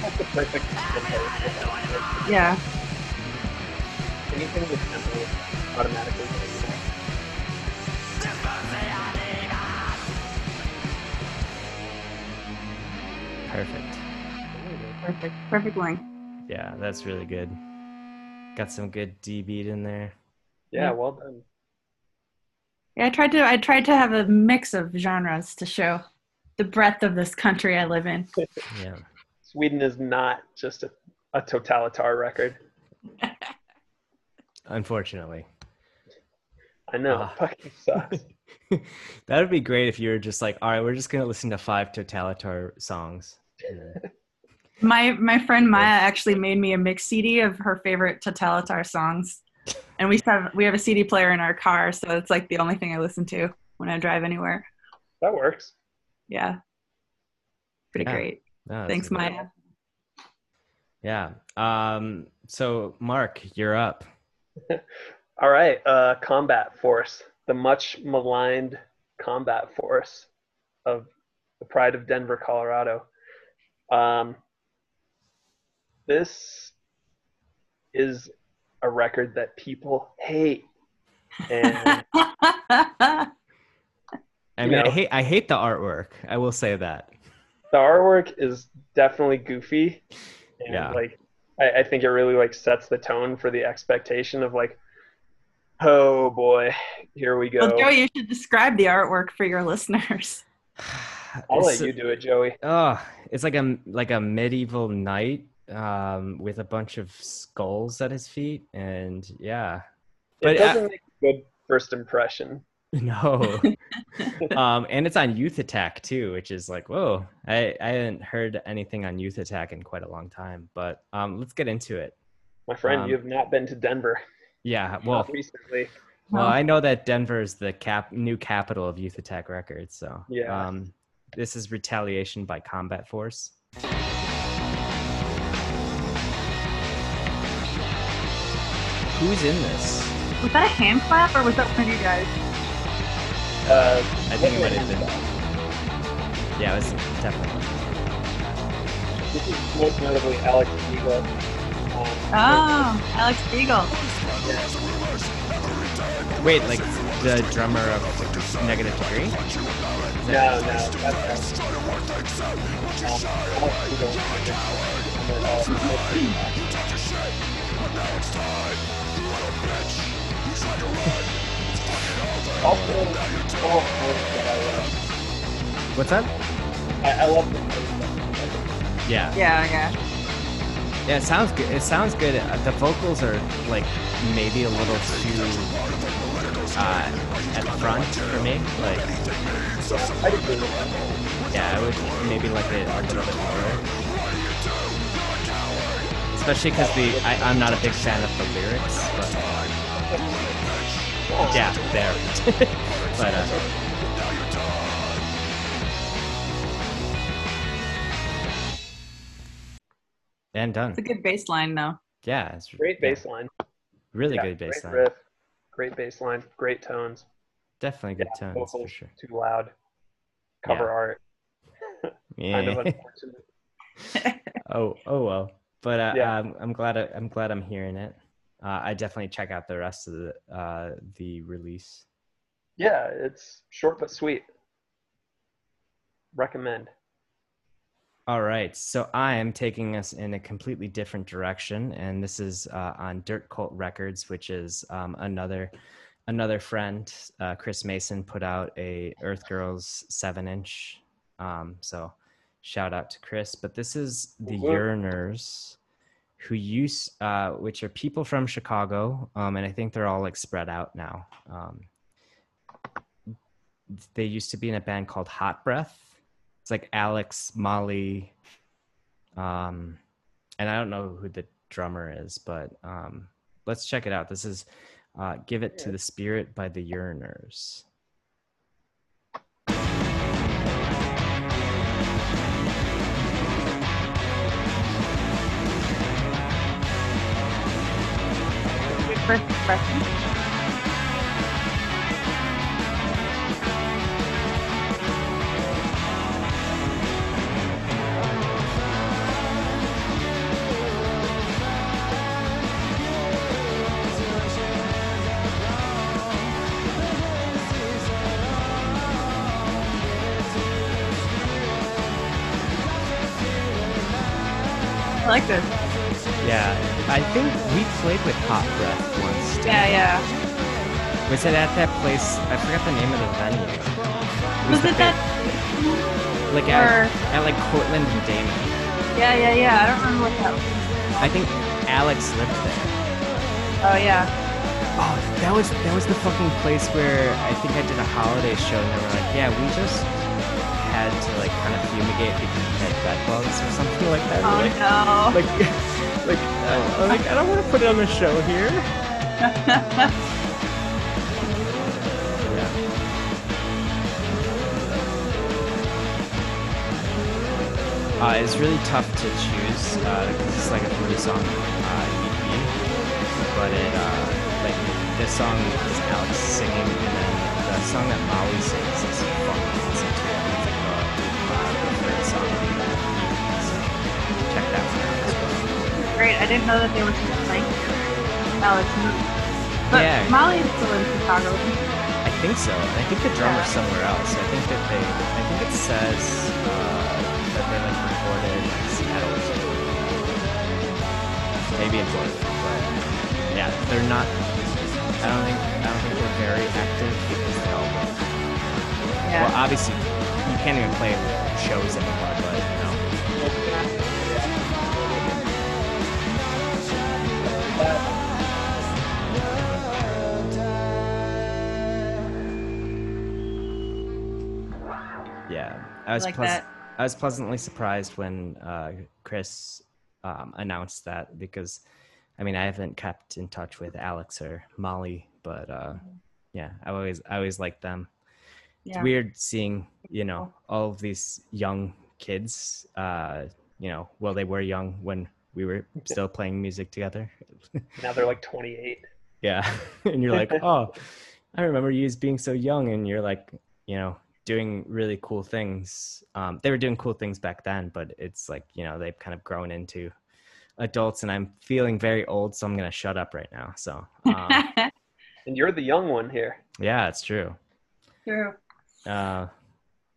That's the perfect tempo. Yeah. Anything with tempo automatically goes away. Perfect. Perfect line. Yeah, that's really good. Got some good D beat in there. Yeah, well done. Yeah, I tried to have a mix of genres to show the breadth of this country I live in. Yeah. Sweden is not just a Totalitar record. Unfortunately. I know. It fucking sucks. That would be great if you were just like, all right, we're just gonna listen to 5 Totalitar songs. My friend Maya actually made me a mix CD of her favorite Totalitar songs, and we have a CD player in our car, so it's like the only thing I listen to when I drive anywhere. That works. Yeah. Pretty great. No, thanks, Maya. Yeah. So Mark, you're up. All right. Combat Force, the much maligned Combat Force of the Pride of Denver, Colorado. This is a record that people hate. And, I hate the artwork. I will say that. The artwork is definitely goofy. And I think it really sets the tone for the expectation of oh boy, here we go. Well, Joey, you should describe the artwork for your listeners. I'll let you do it, Joey. Oh, it's like a medieval knight with a bunch of skulls at his feet, and but it doesn't make a good first impression. No. And it's on Youth Attack too, which is whoa! I hadn't heard anything on Youth Attack in quite a long time. But let's get into it. My friend, you have not been to Denver. Yeah, well, not recently. Well, I know that Denver is the new capital of Youth Attack Records, so this is Retaliation by Combat Force. Who's in this? Was that a hand clap, or was that one of you guys? I think it might have been. Yeah, it was definitely. This is most notably Alex Beagle. Alex Beagle. Yeah. Wait, like the drummer of Negative Degree? No, no, that's what's that? I love the voice. Yeah. Yeah, yeah. Yeah, it sounds good. It sounds good. The vocals are like maybe a little too at the front for me. Like, yeah, I would maybe like it a little bit lower. Especially because I'm not a big fan of the lyrics. But, yeah, there. But. And done. It's a good bass line, though. Yeah, it's great bass line. Really good bass line. Riff, great bass line. Great tones. Definitely good tones. Vocals for sure. Too loud. Cover art. Yeah. Kind of unfortunate. oh well. But I'm glad I'm hearing it. I definitely check out the rest of the release. Yeah, it's short but sweet. Recommend. All right, so I am taking us in a completely different direction, and this is on Dirt Cult Records, which is another friend, Chris Mason, put out a Earth Girls 7-inch. So shout out to Chris. But this is the Yearners, which are people from Chicago, and I think they're all like spread out now. They used to be in a band called Hot Breath. It's like Alex, Molly, and I don't know who the drummer is, but let's check it out. This is Give It to the Spirit by the Yearners. First question. I like this. Yeah, I think we played with Hot Breath once. Too. Yeah, yeah. Was it at that place? I forgot the name of the venue. Was it that? Like at like Cortland and Damon. Yeah, yeah, yeah. I don't remember what that was. I think Alex lived there. Oh yeah. Oh, that was the fucking place where I think I did a holiday show and they were like, yeah, we just had to like kind of fumigate because we had bed bugs or something like that. Oh like, no! I don't want to put it on the show here. Yeah. It's really tough to choose because it's like a 3-song EP, but it like this song is Alex singing, and then the song that Molly sings is fun. Check that one out as well. Great, I didn't know that they were playing Alex. But yeah. Molly is still in Chicago. I think so. I think the drummer's somewhere else. I think it says that they like recorded in Seattle. Maybe in Florida. But yeah, they're not. I don't think they're very active because they all play. Yeah. Well, obviously you can't even play shows anymore, but no. Yeah, I was pleasantly surprised when Chris announced that, because I mean I haven't kept in touch with Alex or Molly, but yeah, I always liked them. Yeah. It's weird seeing, you know, all of these young kids, you know, well, they were young when we were still playing music together. Now they're like 28. Yeah. And you're like, oh, I remember you as being so young, and you're like, you know, doing really cool things. They were doing cool things back then, but it's like, you know, they've kind of grown into adults, and I'm feeling very old, so I'm going to shut up right now. So And you're the young one here. Yeah, it's true. True.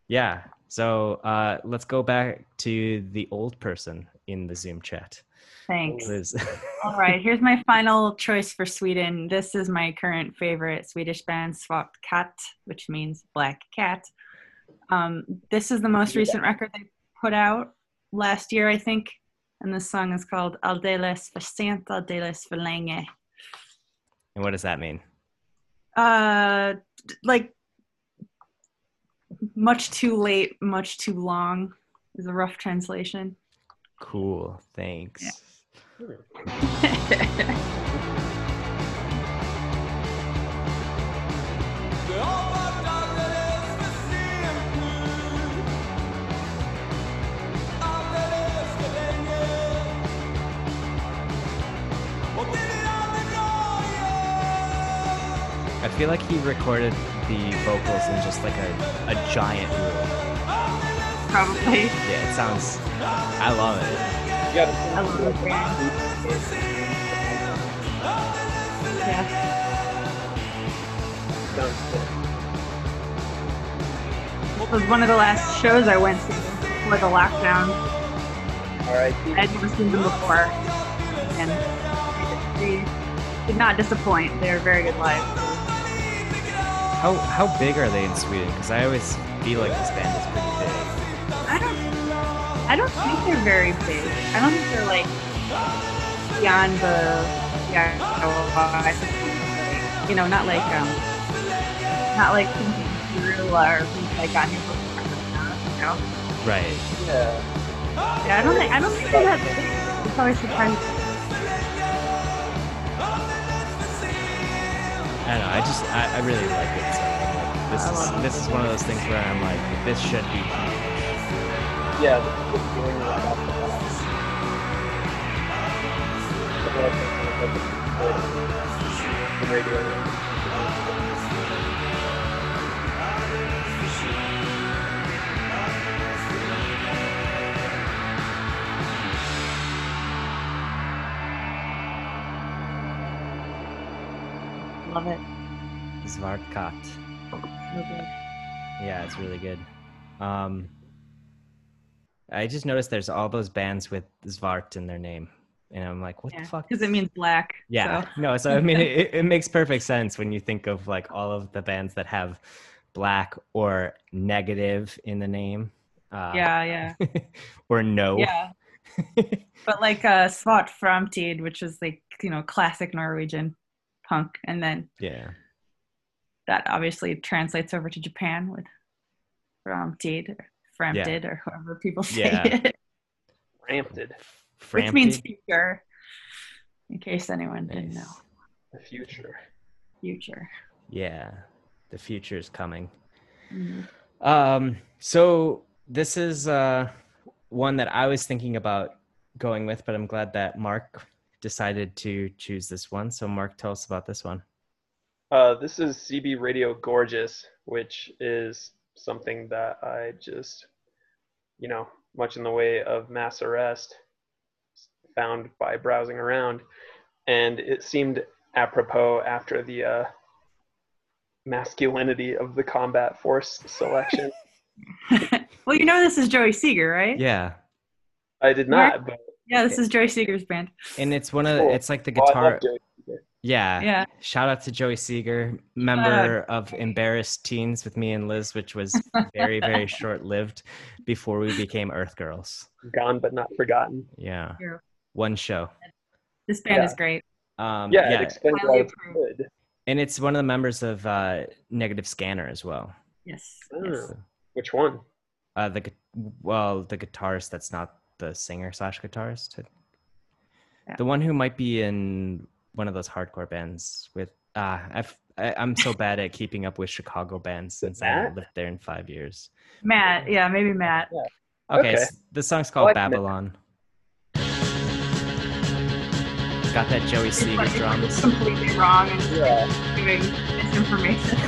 Yeah. So let's go back to the old person in the Zoom chat. Thanks. Liz. All right. Here's my final choice for Sweden. This is my current favorite Swedish band, Svart Katt, which means black cat. This is the most recent record they put out last year, I think. And the song is called Alldeles för sent, alldeles för länge. And what does that mean? Like, much too late, much too long is a rough translation. Cool, thanks. Yeah. I feel like he recorded the vocals in just like a giant room. Probably. Yeah, it sounds... I love it. I love it. Yeah. It was one of the last shows I went to before the lockdown. Alright. I'd never seen them before. And they did not disappoint. They were very good live. How big are they in Sweden? Because I always feel like this band is pretty big. I don't think they're very big. I don't think they're like beyond the you know, not like Gorilla or things like on your book, you know? Right. Yeah. Yeah, I don't think they're that big. It's always surprising. I don't know, I really like it. So, like, this is one of those things where I'm like, this should be fun. Yeah, this is going right off the box. Love it. Svart Katt. Okay. Yeah, it's really good. I just noticed there's all those bands with Svart in their name. And I'm like, what the fuck? Because it means black. Yeah. So. No, so I mean, it makes perfect sense when you think of like all of the bands that have black or negative in the name. Yeah. Or no. Yeah. But like Svart Framtid, which is like, you know, classic Norwegian punk, and then that obviously translates over to Japan with Framtid or Framtid or however people say it. Framtid. Which means future, in case anyone didn't know. The future. Yeah, the future is coming. Mm-hmm. So this is one that I was thinking about going with, but I'm glad that Mark decided to choose this one. So Mark, tell us about this one. This is CB Radio Gorgeous, which is something that I just, you know, much in the way of Mass Arrest, found by browsing around. And it seemed apropos after the masculinity of the combat force selection. Well, you know this is Joey Seeger, right? Yeah. I did not, but yeah, this is Joey Seeger's band. And it's one of it's like the guitar. Oh, yeah. Shout out to Joey Seeger, member of Embarrassed Teens with me and Liz, which was very, very short lived before we became Earth Girls. Gone but not forgotten. Yeah. One show. This band is great. It explains why it's good. And it's one of the members of Negative Scanner as well. Yes. Which one? The guitarist that's not the singer/guitarist, the one who might be in one of those hardcore bands with I'm so bad at keeping up with Chicago bands since I haven't lived there in 5 years. Matt, yeah, maybe Matt. Yeah. Okay, so the song's called Babylon. It's got that Joey Seeger drum. It's completely wrong and giving misinformation.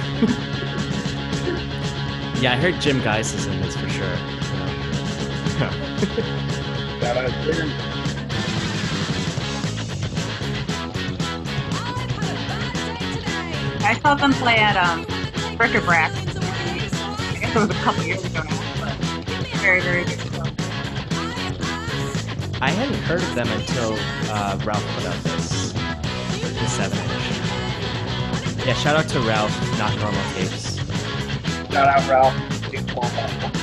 Yeah, I heard Jim Geis is in this for sure. I saw them play at Bric-a-Brac. I guess it was a couple years ago now, but very, very good show. I hadn't heard of them until Ralph put up this 7-inch. Yeah, shout out to Ralph, Not Normal Tapes. Shout out Ralph, big 12.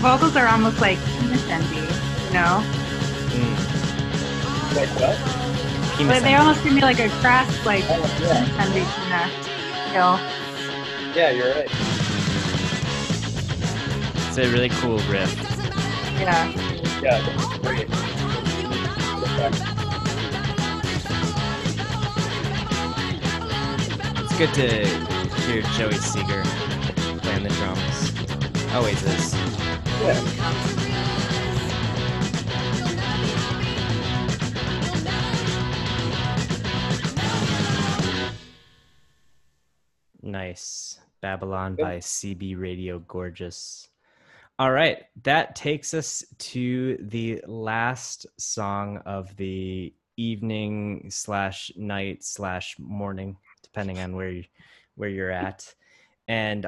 Vocals are almost like penis envy, you know? Mm. Like what? Penis envy. They almost give me like a crass, like, penis envy kind of feel. Yeah, you're right. It's a really cool riff. Yeah. Yeah, that's great. It's good to hear Joey Seeger playing the drums. Always is. Yeah. Nice. Babylon by CB Radio Gorgeous. All right. That takes us to the last song of the evening / night / morning, depending on where you're at. And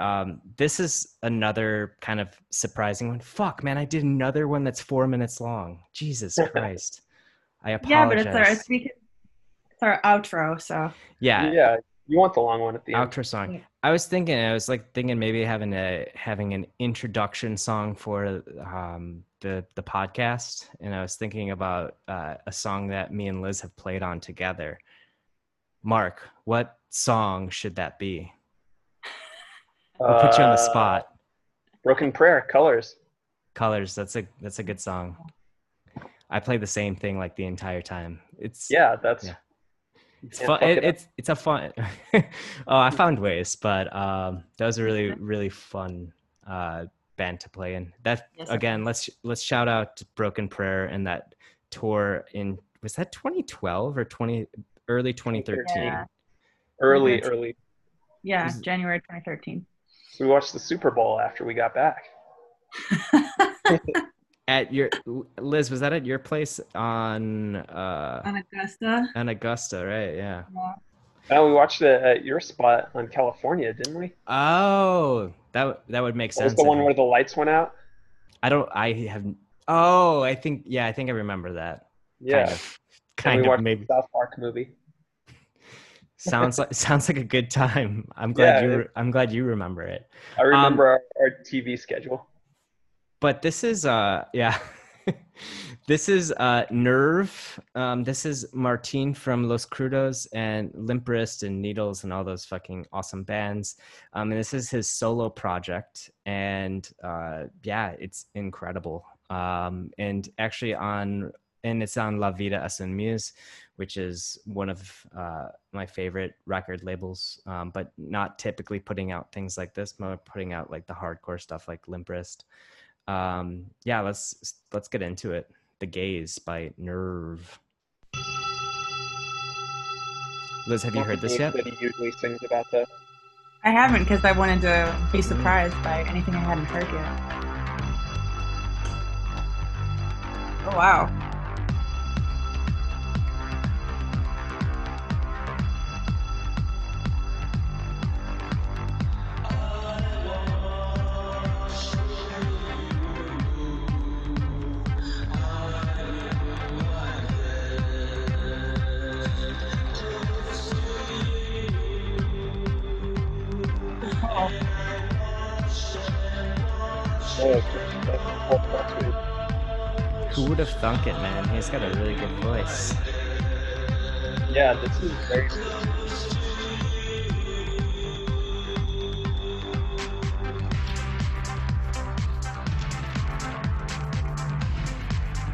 this is another kind of surprising one. Fuck, man, I did another one that's 4 minutes long. Jesus Christ. I apologize. Yeah, but it's our outro, so. Yeah. Yeah, you want the long one at the end. Outro song. Yeah. I was thinking maybe having an introduction song for the podcast. And I was thinking about a song that me and Liz have played on together. Mark, what song should that be? We'll put you on the spot. Broken Prayer, Colors. Colors, that's a good song. I play the same thing like the entire time. It's fun. It's a fun. Oh, I found ways, but that was a really, really fun band to play in. That again, let's shout out Broken Prayer and that tour in, was that 2012 or early 2013? Yeah. Early. Yeah, January 2013. We watched the Super Bowl after we got back. Liz, was that at your place on Augusta? On Augusta, right? Yeah. Oh, we watched it at your spot on California, didn't we? Oh, that would make sense. Was the one where the lights went out? I think I remember that. Yeah, kind of maybe. South Park movie. Sounds like a good time. I'm glad you remember it. I remember our TV schedule. But this is this is Nerve. This is Martin from Los Crudos and Limp Wrist and Needles and all those fucking awesome bands. And this is his solo project, and it's incredible. And actually it's on La Vida es un Muse, which is one of my favorite record labels, but not typically putting out things like this, more putting out like the hardcore stuff like Limp Wrist. Let's get into it. The Gaze by Nerve. Liz, have you heard this yet? He usually sings about that. I haven't, because I wanted to be surprised by anything I hadn't heard yet. Oh, wow. Who would have thunk it, man? He's got a really good voice. Yeah, this is very good.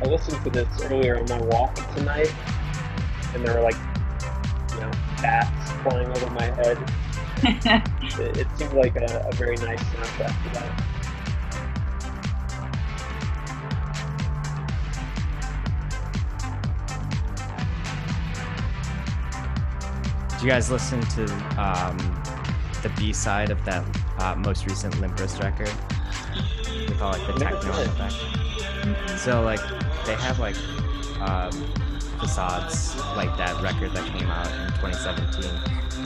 I listened to this earlier on my walk tonight, and there were bats flying over my head. It seemed like a very nice soundtrack to that. you guys listen to the B-side of that most recent Limp Bizkit record? They call it the techno effect. So like they have like facades like that record that came out in 2017.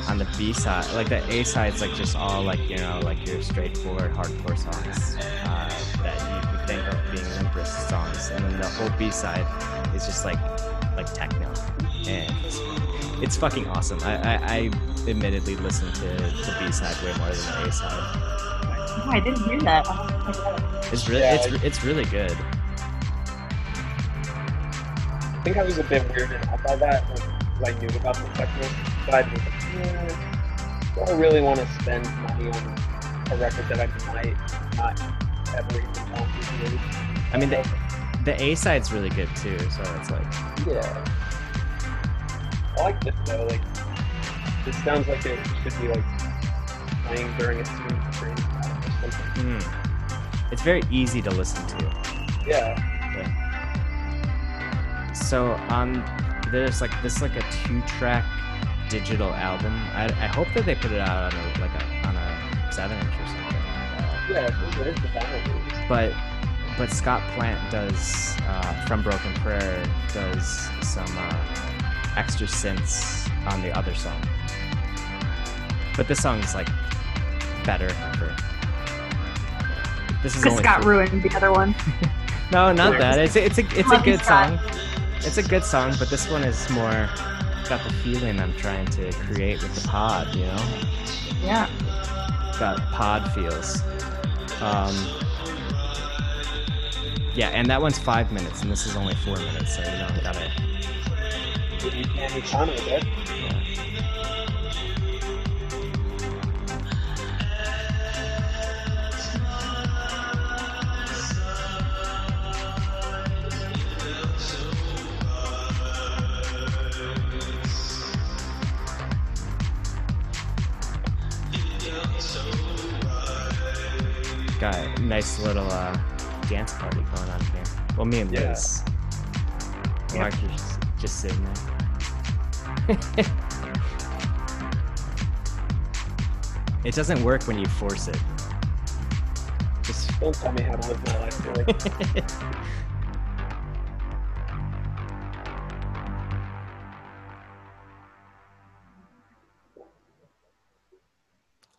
On the B side, like the A side's like just all like, you know, like your straightforward hardcore songs that you would think of being Limp Bizkit songs, and then the whole B side is just like techno, and it's fucking awesome. I admittedly listen to B side way more than the A side. Oh, I didn't hear that. Oh, it's really, yeah. It's really good. I think I was a bit weirded out by that when I knew about the techno. But I do I really want to spend money on a record that I might not ever even want to do? I mean, the A side's really good too, so it's like. Yeah. I like this though. Like, this sounds like it should be like playing during a student training class or something. Mm. It's very easy to listen to. Yeah. So there's like a 2-track. Digital album. I hope that they put it out on a 7-inch or something. Yeah, it is the final. But Scott Plant does from Broken Prayer does some extra synths on the other song. But this song is like better. This is only Scott ruined the other one. No, not that. It's a good song. It's a good song, but this one is more. Got the feeling I'm trying to create with the pod, you know? Yeah. Got pod feels. Yeah, and that one's 5 minutes, and this is only 4 minutes, so you know, I gotta. You can't be fun with it. Got a nice little dance party going on here. Well, me and Liz. Yeah. Mark is just sitting there. It doesn't work when you force it. Just don't tell me how to live my life, really.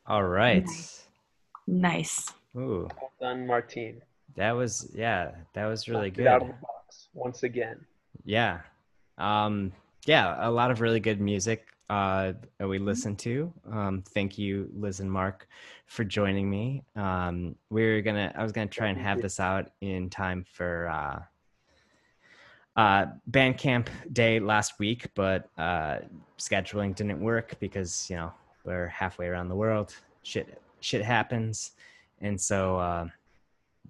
All right. Nice. Ooh. Well done, Martine. That was really good. Out of the box once again. Yeah. A lot of really good music that we listened to. Thank you, Liz and Mark, for joining me. I was gonna try and have this out in time for Bandcamp Day last week, but scheduling didn't work because, you know, we're halfway around the world. Shit happens. And so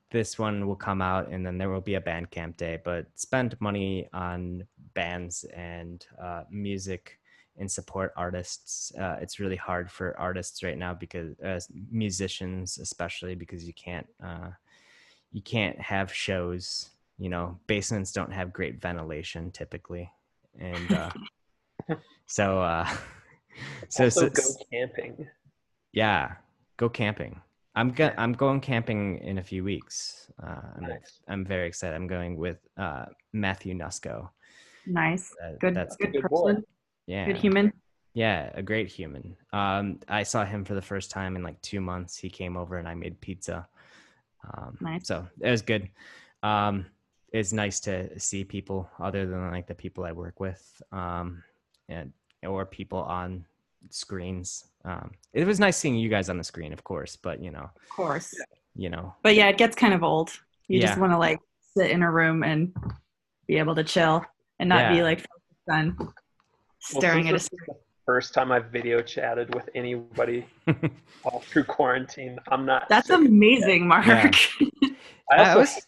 this one will come out, and then there will be a Bandcamp Day, but spend money on bands and music and support artists. It's really hard for artists right now, because musicians especially, because you can't have shows, you know, basements don't have great ventilation typically. And so go camping. Yeah, go camping. I'm going camping in a few weeks. Nice. I'm very excited. I'm going with Matthew Nusko. Nice. That's good person. Yeah. Good human. Yeah, a great human. I saw him for the first time in like 2 months. He came over and I made pizza. Nice. So it was good. It's nice to see people other than like the people I work with, or people on screens. It was nice seeing you guys on the screen, of course, but you know, of course, you know, but yeah, it gets kind of old. You just want to like sit in a room and be able to chill and not be like focused on staring at a screen. The first time I've video chatted with anybody all through quarantine. I'm not. That's amazing, Mark. Yeah. I also hate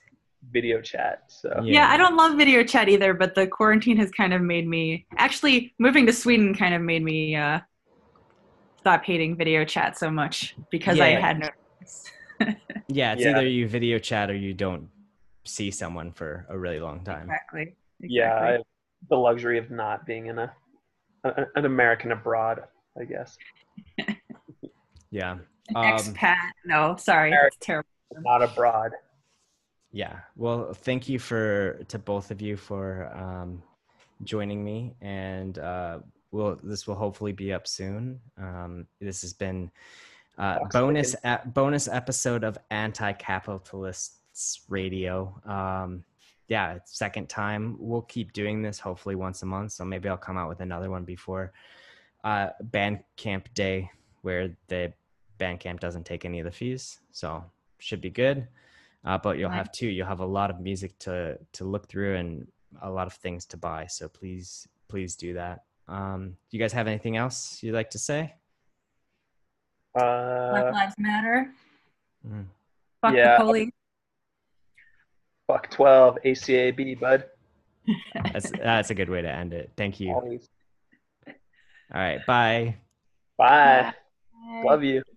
video chat. So yeah, I don't love video chat either, but the quarantine has kind of made me actually moving to Sweden kind of made me, stop hating video chat so much because I had no. Yeah, it's either you video chat or you don't see someone for a really long time. Exactly. Yeah, I have the luxury of not being in a an American abroad, I guess. Yeah. Expat. No, sorry. That's terrible. Not abroad. Yeah. Well, thank you to both of you for joining me, and this will hopefully be up soon. This has been bonus episode of Anti-Capitalists Radio. Yeah, it's second time. We'll keep doing this hopefully once a month, so maybe I'll come out with another one before Bandcamp Day, where the Bandcamp doesn't take any of the fees, so should be good. But you'll have a lot of music to look through and a lot of things to buy, so please do that. Do you guys have anything else you'd like to say? Black Lives Matter. Fuck the police. Fuck 12 ACAB, bud. That's a good way to end it. Thank you. Always. All right. Bye. Love you.